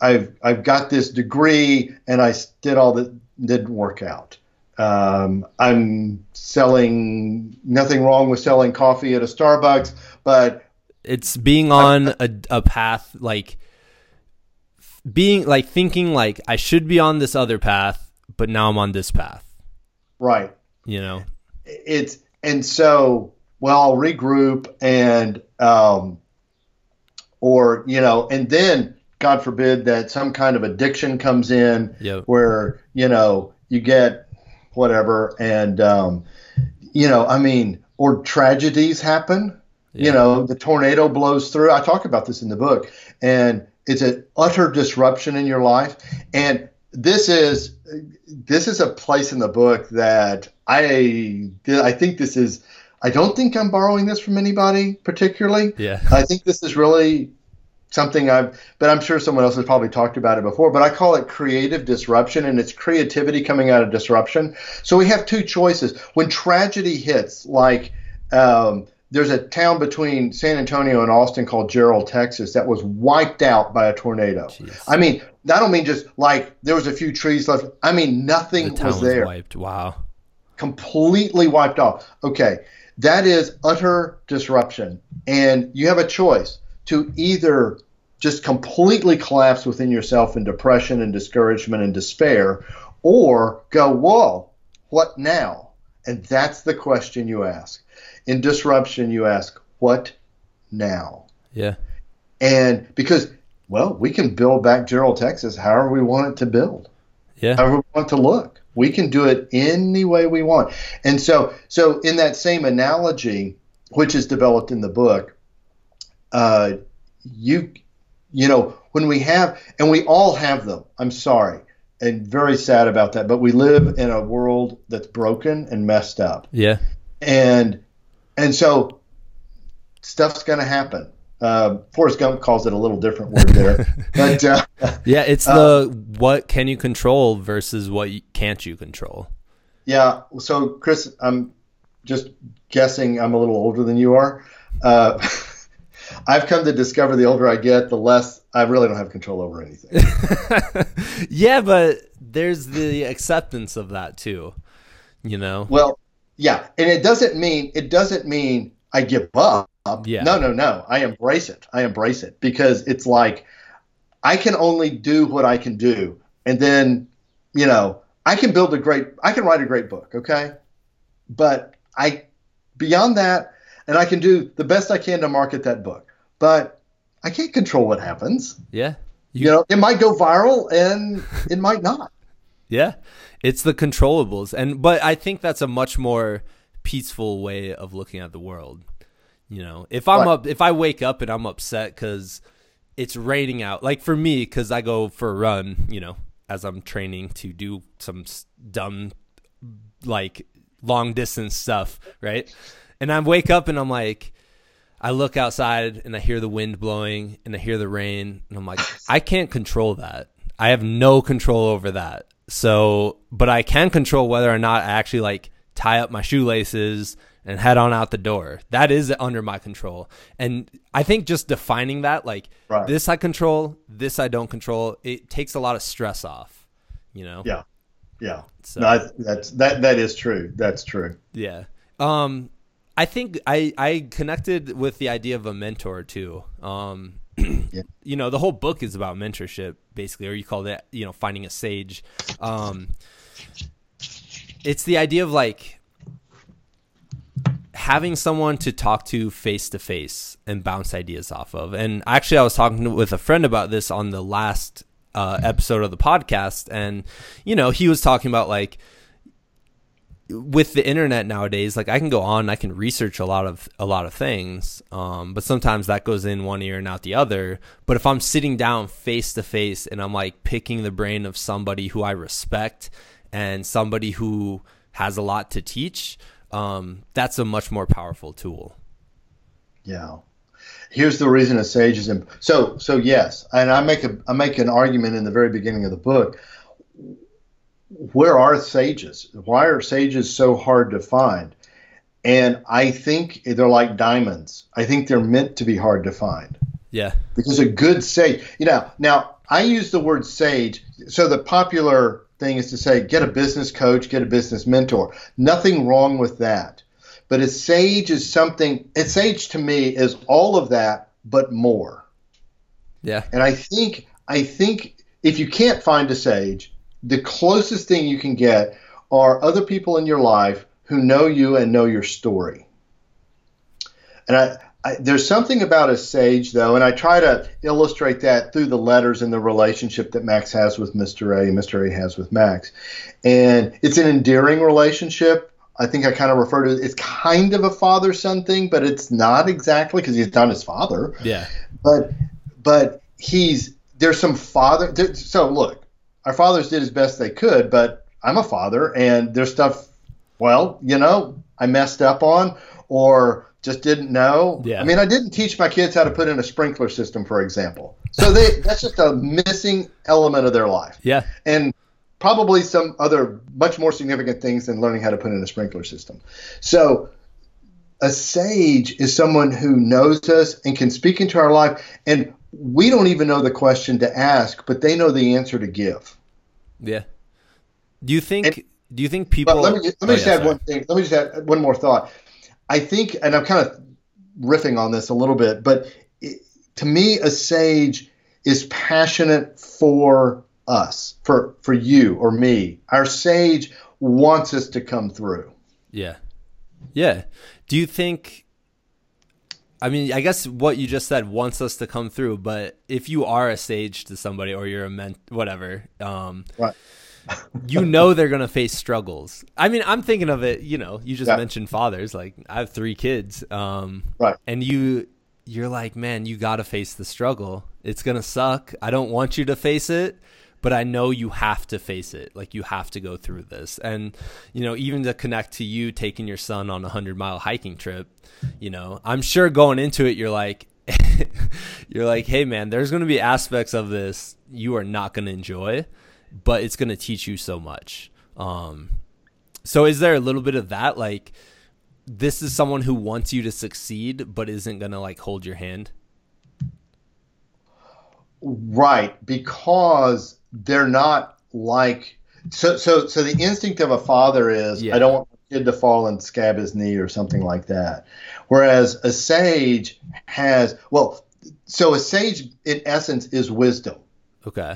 I've got this degree, and I did all that, didn't work out. I'm selling, nothing wrong with selling coffee at a Starbucks, but it's being on a path, like being like thinking like I should be on this other path, but now I'm on this path. Right. You know, it's, and so, well, I'll regroup and, or, you know, and then God forbid that some kind of addiction comes in. Yep. Where, you know, you get whatever. And, you know, I mean, or tragedies happen. Yeah. You know, the tornado blows through. I talk about this in the book, and it's an utter disruption in your life. And this is a place in the book that I think this is, I don't think I'm borrowing this from anybody particularly. Yeah. I think this is really something but I'm sure someone else has probably talked about it before, but I call it creative disruption, and it's creativity coming out of disruption. So we have two choices. When tragedy hits, like, there's a town between San Antonio and Austin called Gerald, Texas, that was wiped out by a tornado. Jeez. I mean, I don't mean just like there was a few trees left. I mean, nothing was there. Wiped. Wow. Completely wiped off. Okay. That is utter disruption. And you have a choice to either just completely collapse within yourself in depression and discouragement and despair, or go, whoa, what now? And that's the question you ask. In disruption, you ask, what now? Yeah. And because, well, we can build back Gerald, Texas however we want it to build. Yeah. However we want it to look. We can do it any way we want. And so in that same analogy, which is developed in the book, you know, when we have, and we all have them, I'm sorry, and very sad about that, but we live in a world that's broken and messed up. Yeah. And so stuff's going to happen. Forrest Gump calls it a little different word there. But, yeah, it's the what can you control versus what can't you control. Yeah. So, Chris, I'm just guessing I'm a little older than you are. I've come to discover the older I get, the less I really don't have control over anything. Yeah, but there's the acceptance of that too, you know? Well, yeah. And it doesn't mean I give up. Yeah. No. I embrace it because it's like, I can only do what I can do. And then, you know, I can write a great book. Okay. But beyond that, and I can do the best I can to market that book, but I can't control what happens. Yeah. You know, it might go viral and it might not. Yeah. It's the controllables. But I think that's a much more peaceful way of looking at the world. You know, if I wake up and I'm upset because it's raining out, like for me, because I go for a run, you know, as I'm training to do some dumb, like long distance stuff. Right. And I wake up and I'm like, I look outside and I hear the wind blowing and I hear the rain and I'm like, I can't control that. I have no control over that. So, but I can control whether or not I actually like tie up my shoelaces and head on out the door. That is under my control. And I think just defining that, like right. This I control, this I don't control, it takes a lot of stress off, you know? Yeah. Yeah. So, no, that is true. That's true. Yeah. I think I connected with the idea of a mentor too. Yeah. You know, the whole book is about mentorship basically, or you call that, you know, finding a sage. It's the idea of like, having someone to talk to face and bounce ideas off of. And actually I was talking with a friend about this on the last episode of the podcast. And, you know, he was talking about like, with the internet nowadays, like I can go on, I can research a lot of things, but sometimes that goes in one ear and out the other. But if I'm sitting down face to face and I'm like picking the brain of somebody who I respect and somebody who has a lot to teach, that's a much more powerful tool. Yeah. Here's the reason a sage is important. So yes, and I make an argument in the very beginning of the book. Where are sages? Why are sages so hard to find? And I think they're like diamonds. I think they're meant to be hard to find. Yeah. Because a good sage, now I use the word sage. So the popular thing is to say, get a business coach, get a business mentor. Nothing wrong with that. But a sage is something, a sage to me is all of that, but more. Yeah. And I think if you can't find a sage, the closest thing you can get are other people in your life who know you and know your story. And there's something about a sage, though, and I try to illustrate that through the letters and the relationship that Max has with Mr. A and Mr. A has with Max. And it's an endearing relationship. I think I kind of refer to it, it's kind of a father-son thing, but it's not exactly because he's not his father. Yeah. But there's some father. So look, our fathers did as best they could, but I'm a father and there's stuff, I messed up on or just didn't know. Yeah. I mean, I didn't teach my kids how to put in a sprinkler system, for example. So that's just a missing element of their life. Yeah. And probably some other much more significant things than learning how to put in a sprinkler system. So a sage is someone who knows us and can speak into our life. And we don't even know the question to ask, but they know the answer to give. Yeah. Do you think people... Let me just add one more thought. I think, and I'm kind of riffing on this a little bit, but to me, a sage is passionate for us, for you or me. Our sage wants us to come through. Yeah. Yeah. Do you think... I mean, I guess what you just said wants us to come through, but if you are a sage to somebody or you're a mentor, whatever, right. They're going to face struggles. I mean, I'm thinking of it, you just mentioned fathers, like I have 3 kids, right. And you're like, man, you got to face the struggle. It's going to suck. I don't want you to face it, but I know you have to face it. Like you have to go through this. And, even to connect to you taking your son on a 100-mile hiking trip, I'm sure going into it, you're like, hey man, there's going to be aspects of this you are not going to enjoy, but it's going to teach you so much. So is there a little bit of that? Like this is someone who wants you to succeed, but isn't going to like hold your hand. Right. Because they're not like, so the instinct of a father is I don't want my kid to fall and scab his knee or something like that. Whereas a sage has, a sage in essence is wisdom. Okay.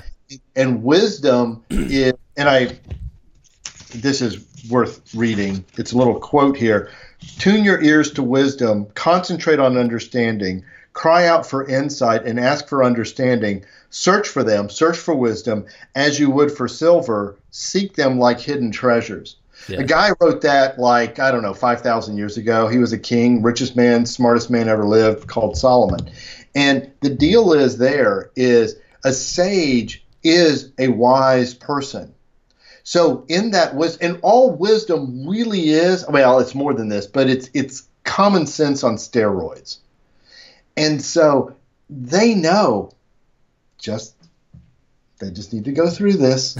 And wisdom is, this is worth reading. It's a little quote here. Tune your ears to wisdom, concentrate on understanding, cry out for insight and ask for understanding, search for them, search for wisdom as you would for silver, seek them like hidden treasures. Yeah. A guy wrote that 5,000 years ago. He was a king, richest man, smartest man ever lived, called Solomon. And the deal is a sage is a wise person. So in that wisdom, and all wisdom really is, it's more than this, but it's common sense on steroids. And so they know they just need to go through this.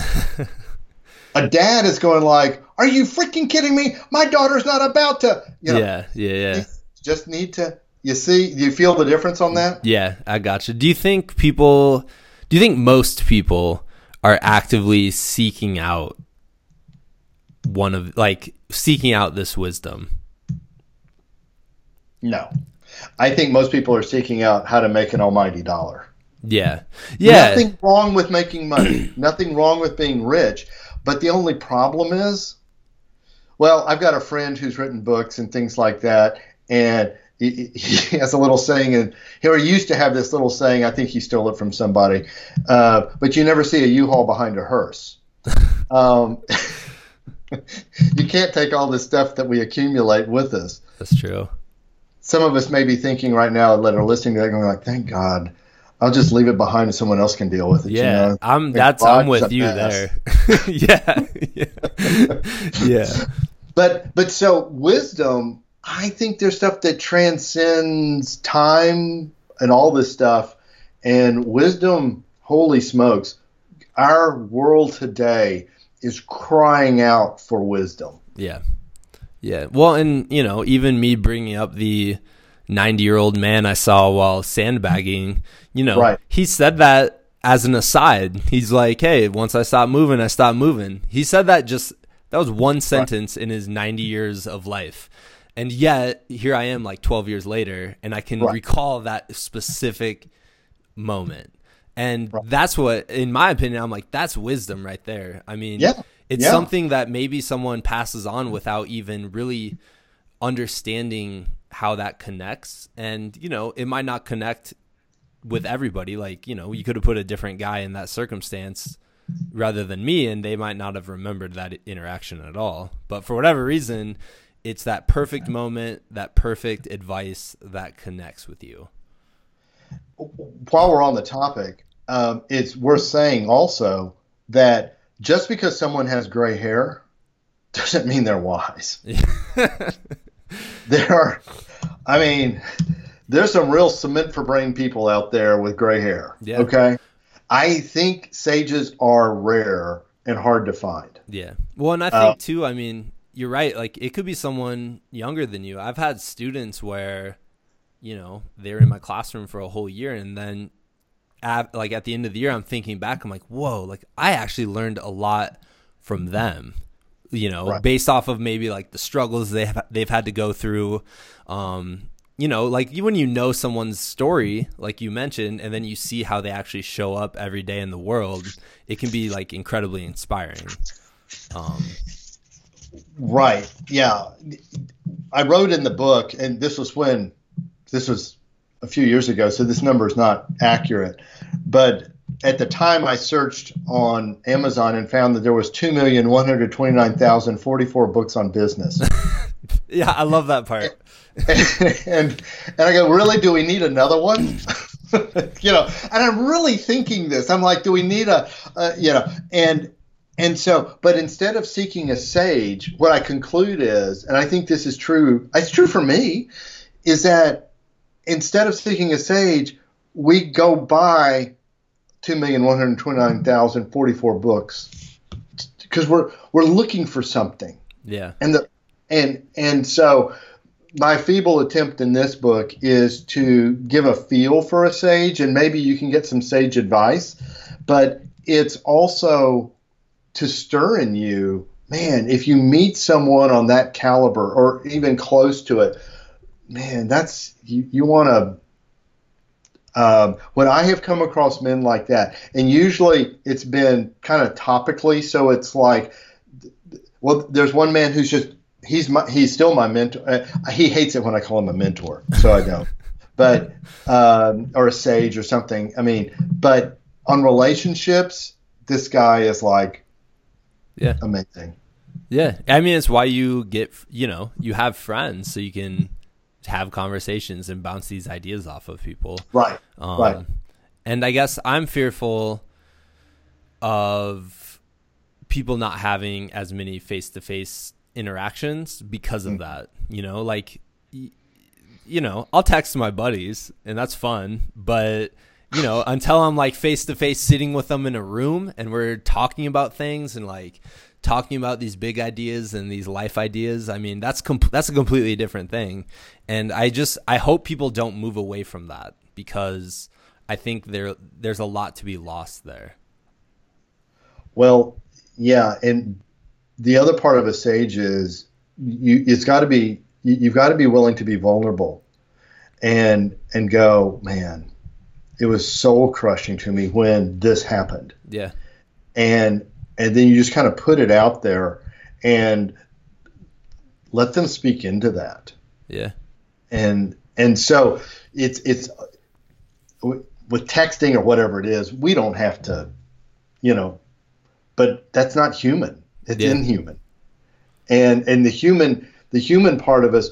A dad is going like, are you freaking kidding me? My daughter's not about to, Yeah. Just need to, you feel the difference on that? Yeah, I gotcha. Do you think most people are actively seeking out this wisdom? No. I think most people are seeking out how to make an almighty dollar. Yeah. Yeah. Nothing wrong with making money. Nothing wrong with being rich. But the only problem is, I've got a friend who's written books and things like that. And he has a little saying, and he used to have this little saying. I think he stole it from somebody. But you never see a U-Haul behind a hearse. You can't take all this stuff that we accumulate with us. That's true. Some of us may be thinking right now that are listening to that going like, thank God, I'll just leave it behind and someone else can deal with it. Yeah, you know? I'm with you there. Yeah, yeah, yeah. But so wisdom, I think there's stuff that transcends time and all this stuff. And wisdom, holy smokes, our world today is crying out for wisdom. Yeah, yeah. Well, and you know, even me bringing up the 90-year-old man I saw while sandbagging, you know, right. He said that as an aside. He's like, hey, once I stopped moving, I stopped moving. He said that that was one sentence right. in his 90 years of life. And yet here I am like 12 years later, and I can right. recall that specific moment. And right. that's what, in my opinion, I'm like, that's wisdom right there. I mean, yeah. it's yeah. something that maybe someone passes on without even really understanding how that connects. And, you know, it might not connect with everybody. Like, you know, you could have put a different guy in that circumstance rather than me, and they might not have remembered that interaction at all. But for whatever reason, it's that perfect moment, that perfect advice that connects with you. While we're on the topic, it's worth saying also that just because someone has gray hair doesn't mean they're wise. There's some real cement for brain people out there with gray hair. Yeah. Okay. I think sages are rare and hard to find. Yeah. Well, and I think too, I mean, you're right. Like, it could be someone younger than you. I've had students where, you know, they're in my classroom for a whole year. And then at the end of the year, I'm thinking back, I'm like, whoa, like I actually learned a lot from them. You know, right. based off of maybe like the struggles they've had to go through, you know, like when you know someone's story, like you mentioned, and then you see how they actually show up every day in the world, it can be like incredibly inspiring. Right. Yeah. I wrote in the book, and this was a few years ago, so this number is not accurate, but at the time, I searched on Amazon and found that there was 2,129,044 books on business. Yeah, I love that part. and I go, really? Do we need another one? You know, and I'm really thinking this. I'm like, do we need but instead of seeking a sage, what I conclude is, and I think this is true. It's true for me, is that instead of seeking a sage, we go by 2,129,044 books because we're looking for something. Yeah. And so my feeble attempt in this book is to give a feel for a sage, and maybe you can get some sage advice, but it's also to stir in you, man, if you meet someone on that caliber or even close to it, man, that's you want to. When I have come across men like that, and usually it's been kind of topically, so it's like, well, there's one man who's just, he's still my mentor. He hates it when I call him a mentor, so I don't, but, or a sage or something. I mean, but on relationships, this guy is like, yeah, amazing. Yeah. I mean, it's why you get, you know, you have friends so you can have conversations and bounce these ideas off of people. Right. Right. And I guess I'm fearful of people not having as many face-to-face interactions because of that, you know, like, you know, I'll text my buddies and that's fun, but you know, until I'm like face-to-face sitting with them in a room and we're talking about things and like talking about these big ideas and these life ideas. I mean, that's a completely different thing. And I hope people don't move away from that because I think there's a lot to be lost there. Well, yeah. And the other part of a sage is you've got to be willing to be vulnerable and go, man, it was soul crushing to me when this happened. Yeah. And then you just kind of put it out there and let them speak into that. Yeah. And so it's with texting or whatever it is, we don't have to, you know, but that's not human. It's inhuman. And the human part of us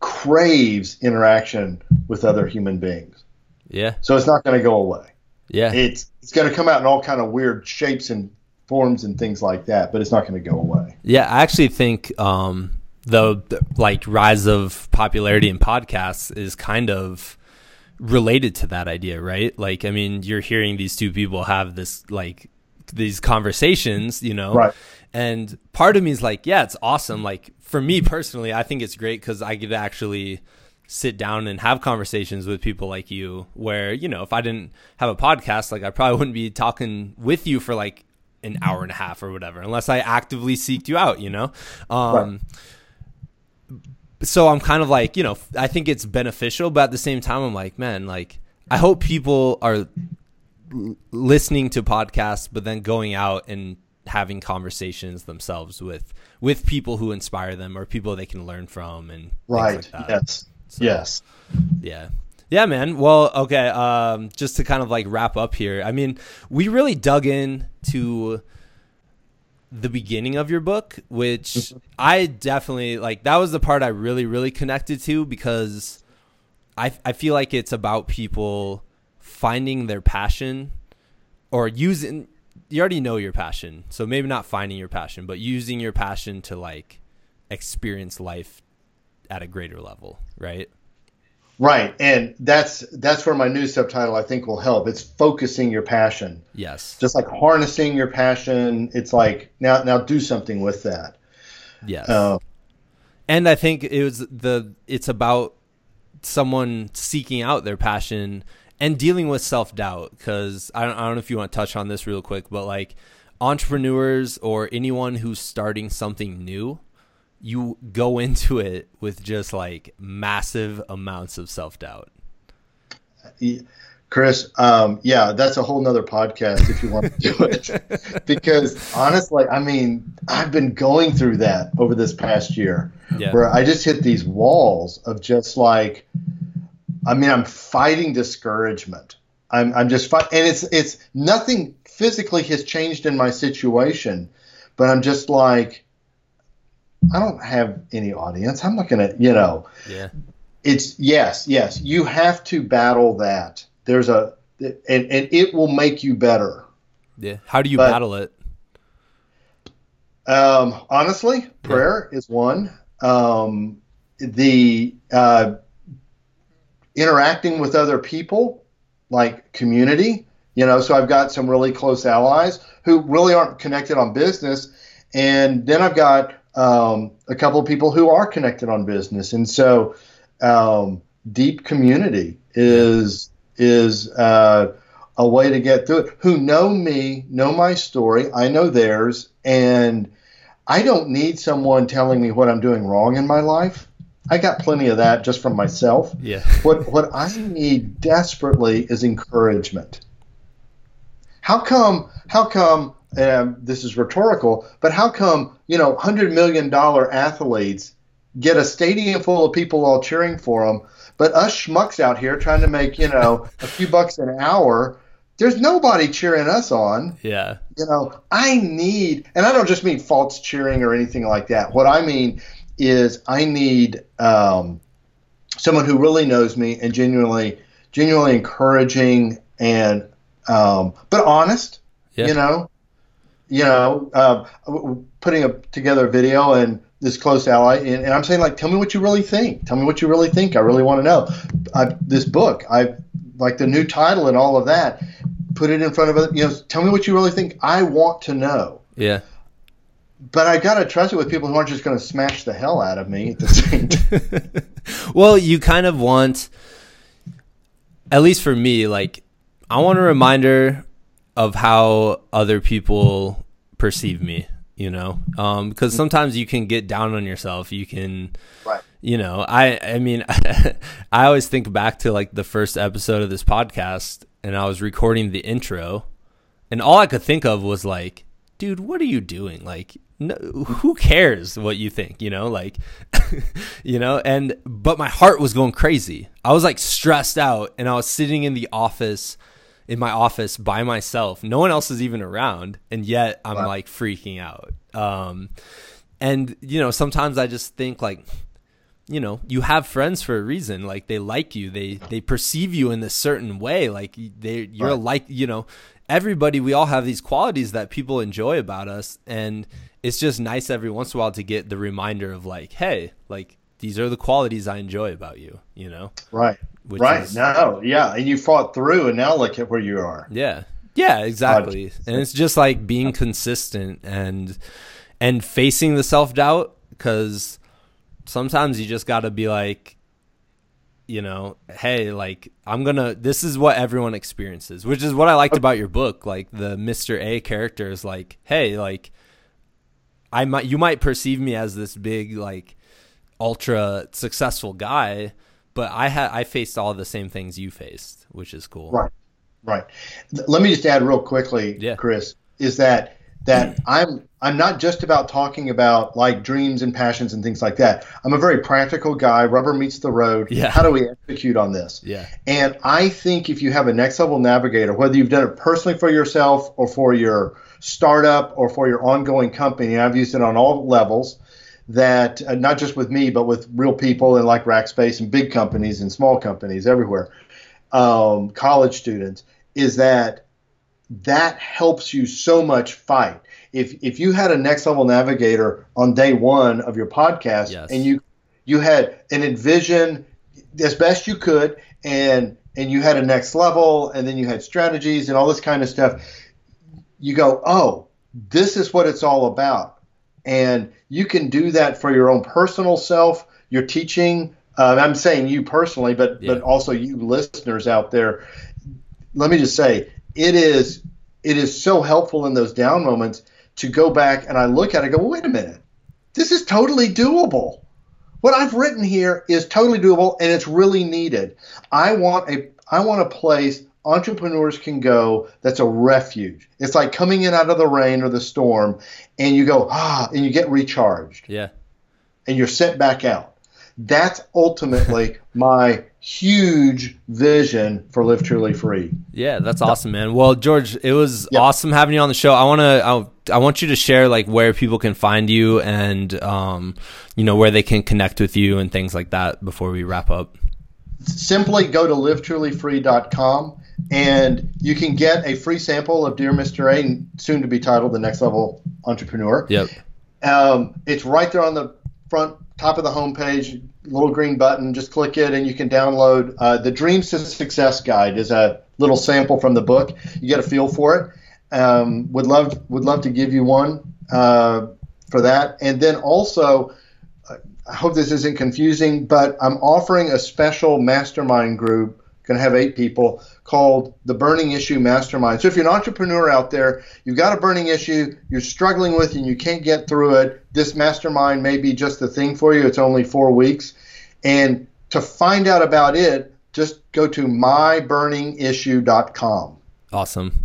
craves interaction with other human beings. Yeah. So it's not going to go away. Yeah. It's going to come out in all kind of weird shapes and forms and things like that, but it's not going to go away. Yeah, I actually think the rise of popularity in podcasts is kind of related to that idea, right? Like, I mean, you're hearing these two people have this, like, these conversations, you know? Right. And part of me is like, yeah, it's awesome. Like, for me personally, I think it's great because I could actually sit down and have conversations with people like you where, you know, if I didn't have a podcast, like, I probably wouldn't be talking with you for like an hour and a half or whatever, unless I actively seeked you out, you know? So I'm kind of like, you know, I think it's beneficial, but at the same time, I'm like, man, like, I hope people are listening to podcasts, but then going out and having conversations themselves with people who inspire them or people they can learn from and right. Things like that. Yes. So, yes. Yeah. Yeah, man. Well, okay. Just to kind of like wrap up here. I mean, we really dug in to the beginning of your book, which I definitely like. That was the part I really, really connected to because I feel like it's about people finding their passion or using. You already know your passion, so maybe not finding your passion, but using your passion to like experience life at a greater level, right? Right, and that's where my new subtitle I think will help. It's focusing your passion. Yes, just like harnessing your passion. It's like now do something with that. Yes, and I think it was it's about someone seeking out their passion and dealing with self-doubt, because I don't know if you want to touch on this real quick, but like entrepreneurs or anyone who's starting something new, you go into it with just like massive amounts of self-doubt. Chris, yeah, that's a whole nother podcast if you want to do it. Because honestly, I mean, I've been going through that over this past year, where I just hit these walls of just like, I mean, I'm fighting discouragement. I'm just fighting, and it's nothing physically has changed in my situation, but I'm just like, I don't have any audience. I'm not gonna, you know. Yeah. It's yes. You have to battle that. There's and it will make you better. Yeah. How do you battle it? Honestly, prayer is one. Interacting with other people, like community, you know, so I've got some really close allies who really aren't connected on business. And then I've got a couple of people who are connected on business. And so deep community is a way to get through it, who know me, know my story, I know theirs, and I don't need someone telling me what I'm doing wrong in my life. I got plenty of that just from myself. Yeah. What I need desperately is encouragement. How come, this is rhetorical, but how come, you know, $100 million athletes get a stadium full of people all cheering for them, but us schmucks out here trying to make, you know, a few bucks an hour, there's nobody cheering us on. Yeah. You know, I need, and I don't just mean false cheering or anything like that. What I mean is I need someone who really knows me and genuinely encouraging and but honest. Yeah. You know, putting together a video and this close ally, and I'm saying like, tell me what you really think. Tell me what you really think. I really want to know. This book, I like the new title and all of that. Put it in front of other, you know. Tell me what you really think. I want to know. Yeah. But I got to trust it with people who aren't just going to smash the hell out of me at the same time. Well, you kind of want, at least for me, like, I want a reminder of how other people perceive me, you know? Because sometimes you can get down on yourself. You can, right. You know, I mean, I always think back to like the first episode of this podcast, and I was recording the intro, and all I could think of was like, dude, what are you doing? Like, no, who cares what you think, you know, like, you know, but my heart was going crazy. I was like stressed out, and I was sitting in my office by myself. No one else is even around. And yet I'm like freaking out. And, you know, sometimes I just think like, you know, you have friends for a reason. Like they like you, they perceive you in this certain way. Like you're right. Like, you know, everybody, we all have these qualities that people enjoy about us. And it's just nice every once in a while to get the reminder of like, hey, like these are the qualities I enjoy about you, you know? Right. Which right. Is, no. Yeah. And you fought through and now look at where you are. Yeah. Yeah, exactly. And it's just like being consistent and facing the self-doubt, because sometimes you just got to be like, you know, hey, like this is what everyone experiences, which is what I liked about your book. Like the Mr. A character is like, hey, like you might perceive me as this big, like ultra successful guy, but I faced all the same things you faced, which is cool. Right. Right. Let me just add real quickly, yeah. Chris, is that I'm not just about talking about like dreams and passions and things like that. I'm a very practical guy. Rubber meets the road. Yeah. How do we execute on this? Yeah. And I think if you have a next level navigator, whether you've done it personally for yourself or for your startup or for your ongoing company, and I've used it on all levels, that not just with me, but with real people and like Rackspace and big companies and small companies everywhere, college students, is that helps you so much fight. If you had a next level navigator on day one of your podcast, yes. And you had an envision as best you could, and you had a next level, and then you had strategies and all this kind of stuff, you go, oh, this is what it's all about. And you can do that for your own personal self, your teaching. I'm saying you personally, but yeah. But also you listeners out there. Let me just say, it is so helpful in those down moments to go back and I look at it and go, well, wait a minute. This is totally doable. What I've written here is totally doable and it's really needed. I want a place entrepreneurs can go that's a refuge. It's like coming in out of the rain or the storm and you go, and you get recharged. Yeah. And you're sent back out. That's ultimately my huge vision for Live Truly Free. Yeah, that's awesome, man. Well, George, it was awesome having you on the show. I want you to share like where people can find you and you know, where they can connect with you and things like that before we wrap up. Simply go to livetrulyfree.com and you can get a free sample of Dear Mr. A, soon to be titled The Next Level Entrepreneur. Yep. It's right there on the front top of the homepage. Little green button, just click it and you can download the Dreams to Success Guide is a little sample from the book. You get a feel for it. Would love to give you one for that. And then also, I hope this isn't confusing, but I'm offering a special mastermind group. Going to have 8 people called the Burning Issue Mastermind. So if you're an entrepreneur out there, you've got a burning issue you're struggling with and you can't get through it, this mastermind may be just the thing for you. It's only 4 weeks. And to find out about it, just go to myburningissue.com. Awesome.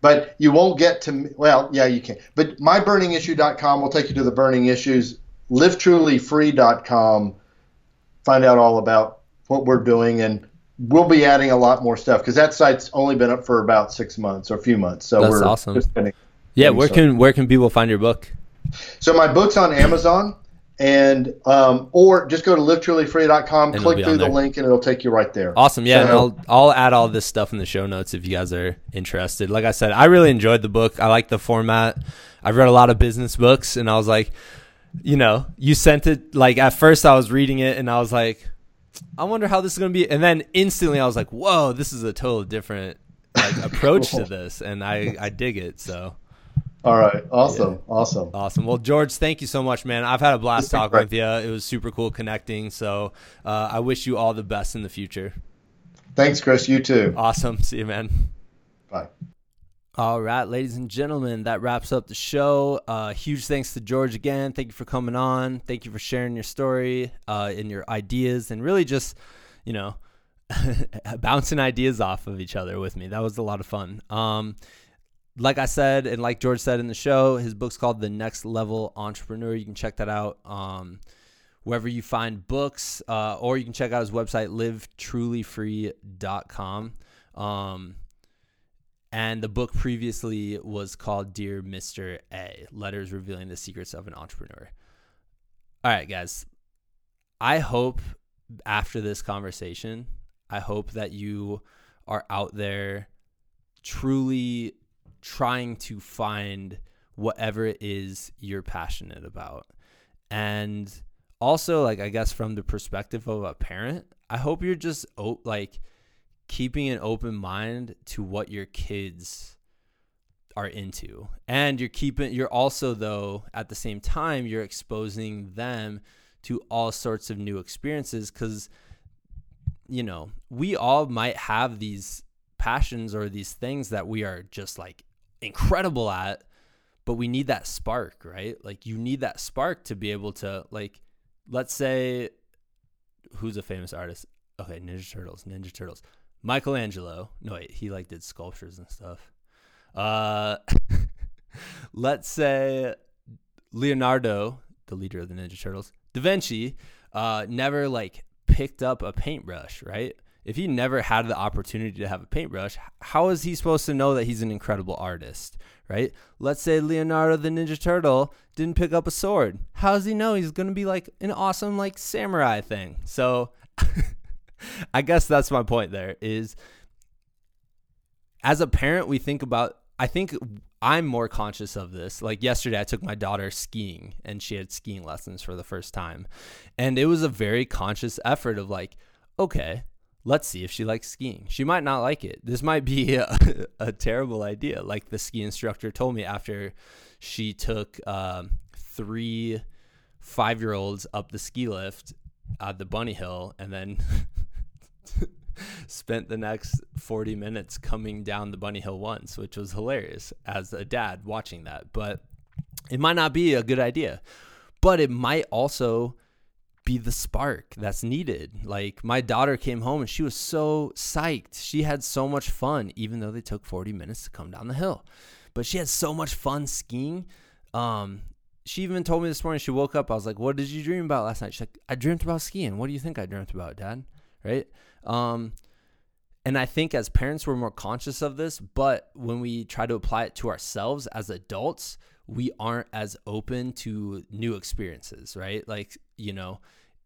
But you won't get to me. Well, yeah, you can. But myburningissue.com will take you to the burning issues. Livetrulyfree.com. Find out all about what we're doing, and we'll be adding a lot more stuff because that site's only been up for about 6 months or a few months. So that's we're awesome. Just yeah, where can people find your book? So my book's on Amazon, and or just go to livetrulyfree.com, click through the link, and it'll take you right there. Awesome, yeah. So, and I'll add all this stuff in the show notes if you guys are interested. Like I said, I really enjoyed the book. I like the format. I've read a lot of business books, and I was like, you know, you sent it. Like at first, I was reading it, and I was like, I wonder how this is going to be. And then instantly I was like, whoa, this is a total different like, approach to this. And I dig it. So. All right. Awesome. Yeah. Awesome. Well, George, thank you so much, man. I've had a blast talking with you. It was super cool connecting. So I wish you all the best in the future. Thanks, Chris. You too. Awesome. See you, man. Bye. All right, ladies and gentlemen, that wraps up the show. Huge thanks to George again. Thank you for coming on. Thank you for sharing your story and your ideas and really just, you know, bouncing ideas off of each other with me. That was a lot of fun. Like I said, and like George said in the show, his book's called The Next Level Entrepreneur. You can check that out wherever you find books, or you can check out his website, livetrulyfree.com. And the book previously was called Dear Mr. A, Letters Revealing the Secrets of an Entrepreneur. All right, guys, I hope after this conversation, I hope that you are out there truly trying to find whatever it is you're passionate about. And also, like, I guess from the perspective of a parent, I hope you're just like keeping an open mind to what your kids are into. And you're also, though, at the same time, you're exposing them to all sorts of new experiences, because, you know, we all might have these passions or these things that we are just like incredible at, but we need that spark, right? Like, you need that spark to be able to, like, let's say, who's a famous artist? Okay, Ninja Turtles. Michelangelo. No, wait, he like did sculptures and stuff. Let's say Leonardo, the leader of the Ninja Turtles, Da Vinci, never like picked up a paintbrush, right? If he never had the opportunity to have a paintbrush, how is he supposed to know that he's an incredible artist, right? Let's say Leonardo the Ninja Turtle didn't pick up a sword. How does he know he's going to be like an awesome like samurai thing? So I guess that's my point there is, as a parent, we think about, I think I'm more conscious of this. Like yesterday, I took my daughter skiing and she had skiing lessons for the first time. And it was a very conscious effort of like, okay, let's see if she likes skiing. She might not like it. This might be a terrible idea. Like the ski instructor told me after she took 3 5-year-olds up the ski lift at the bunny hill and then spent the next 40 minutes coming down the bunny hill once, which was hilarious as a dad watching that. But it might not be a good idea, but it might also be the spark that's needed. Like my daughter came home and she was so psyched. She had so much fun, even though they took 40 minutes to come down the hill, but she had so much fun skiing. She even told me this morning, she woke up, I was like, what did you dream about last night? She's like, I dreamt about skiing. What do you think I dreamt about, Dad? Right? And I think as parents, we're more conscious of this, but when we try to apply it to ourselves as adults, we aren't as open to new experiences, right? Like, you know,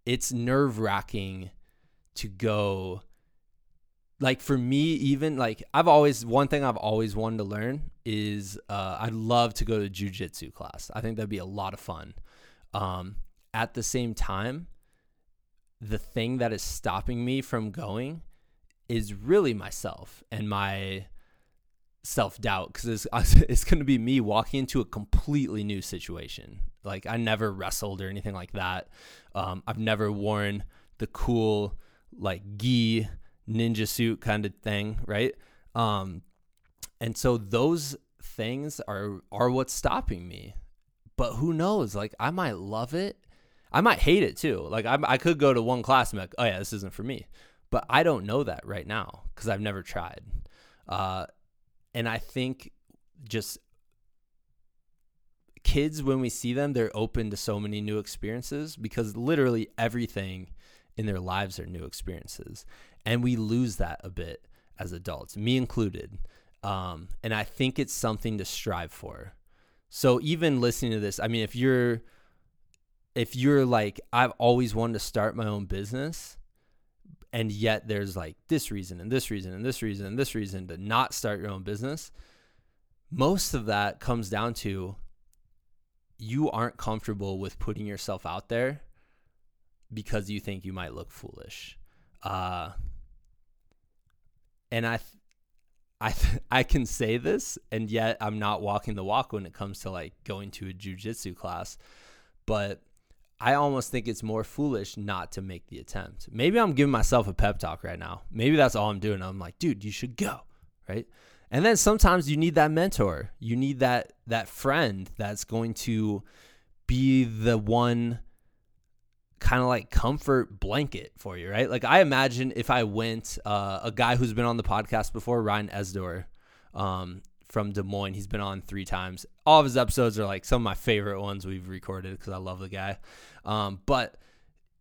it's nerve-wracking to go. Like for me, even like one thing I've always wanted to learn is I'd love to go to jiu-jitsu class. I think that'd be a lot of fun. At the same time, the thing that is stopping me from going is really myself and my self-doubt, because it's going to be me walking into a completely new situation. Like I never wrestled or anything like that. I've never worn the cool like gi ninja suit kind of thing, right? And so those things are what's stopping me. But who knows? Like I might love it. I might hate it too. Like I could go to one class and be like, oh yeah, this isn't for me. But I don't know that right now because I've never tried. And I think just kids, when we see them, they're open to so many new experiences because literally everything in their lives are new experiences. And we lose that a bit as adults, me included. And I think it's something to strive for. So even listening to this, I mean, if you're like, I've always wanted to start my own business, and yet there's like this reason and this reason and this reason and this reason to not start your own business, most of that comes down to you aren't comfortable with putting yourself out there because you think you might look foolish. And I can say this, and yet I'm not walking the walk when it comes to like going to a jiu-jitsu class, but I almost think it's more foolish not to make the attempt. Maybe I'm giving myself a pep talk right now. Maybe that's all I'm doing. I'm like, dude, you should go, right? And then sometimes you need that mentor. You need that friend that's going to be the one kind of like comfort blanket for you, right? Like I imagine if I went, a guy who's been on the podcast before, Ryan Esdor, from Des Moines. He's been on 3 times. All of his episodes are like some of my favorite ones we've recorded because I love the guy. But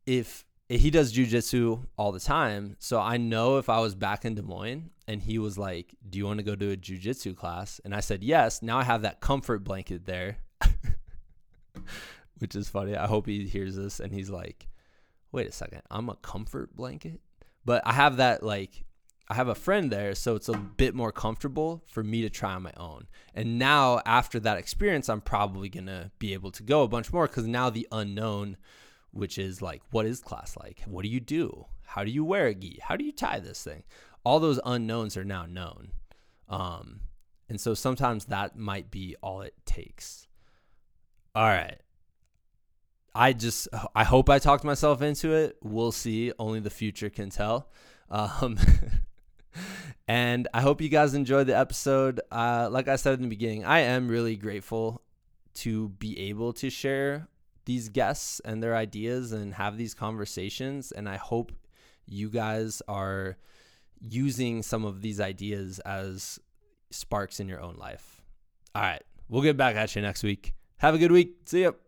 if he does jujitsu all the time. So I know if I was back in Des Moines and he was like, do you want to go do a jujitsu class? And I said, yes. Now I have that comfort blanket there, which is funny. I hope he hears this and he's like, wait a second, I'm a comfort blanket? But I have that, like, I have a friend there, so it's a bit more comfortable for me to try on my own. And now after that experience, I'm probably going to be able to go a bunch more because now the unknown, which is like, what is class like? What do you do? How do you wear a gi? How do you tie this thing? All those unknowns are now known. And so sometimes that might be all it takes. All right. I hope I talked myself into it. We'll see. Only the future can tell. And I hope you guys enjoyed the episode. Like I said in the beginning, I am really grateful to be able to share these guests and their ideas and have these conversations. And I hope you guys are using some of these ideas as sparks in your own life. All right. We'll get back at you next week. Have a good week. See ya.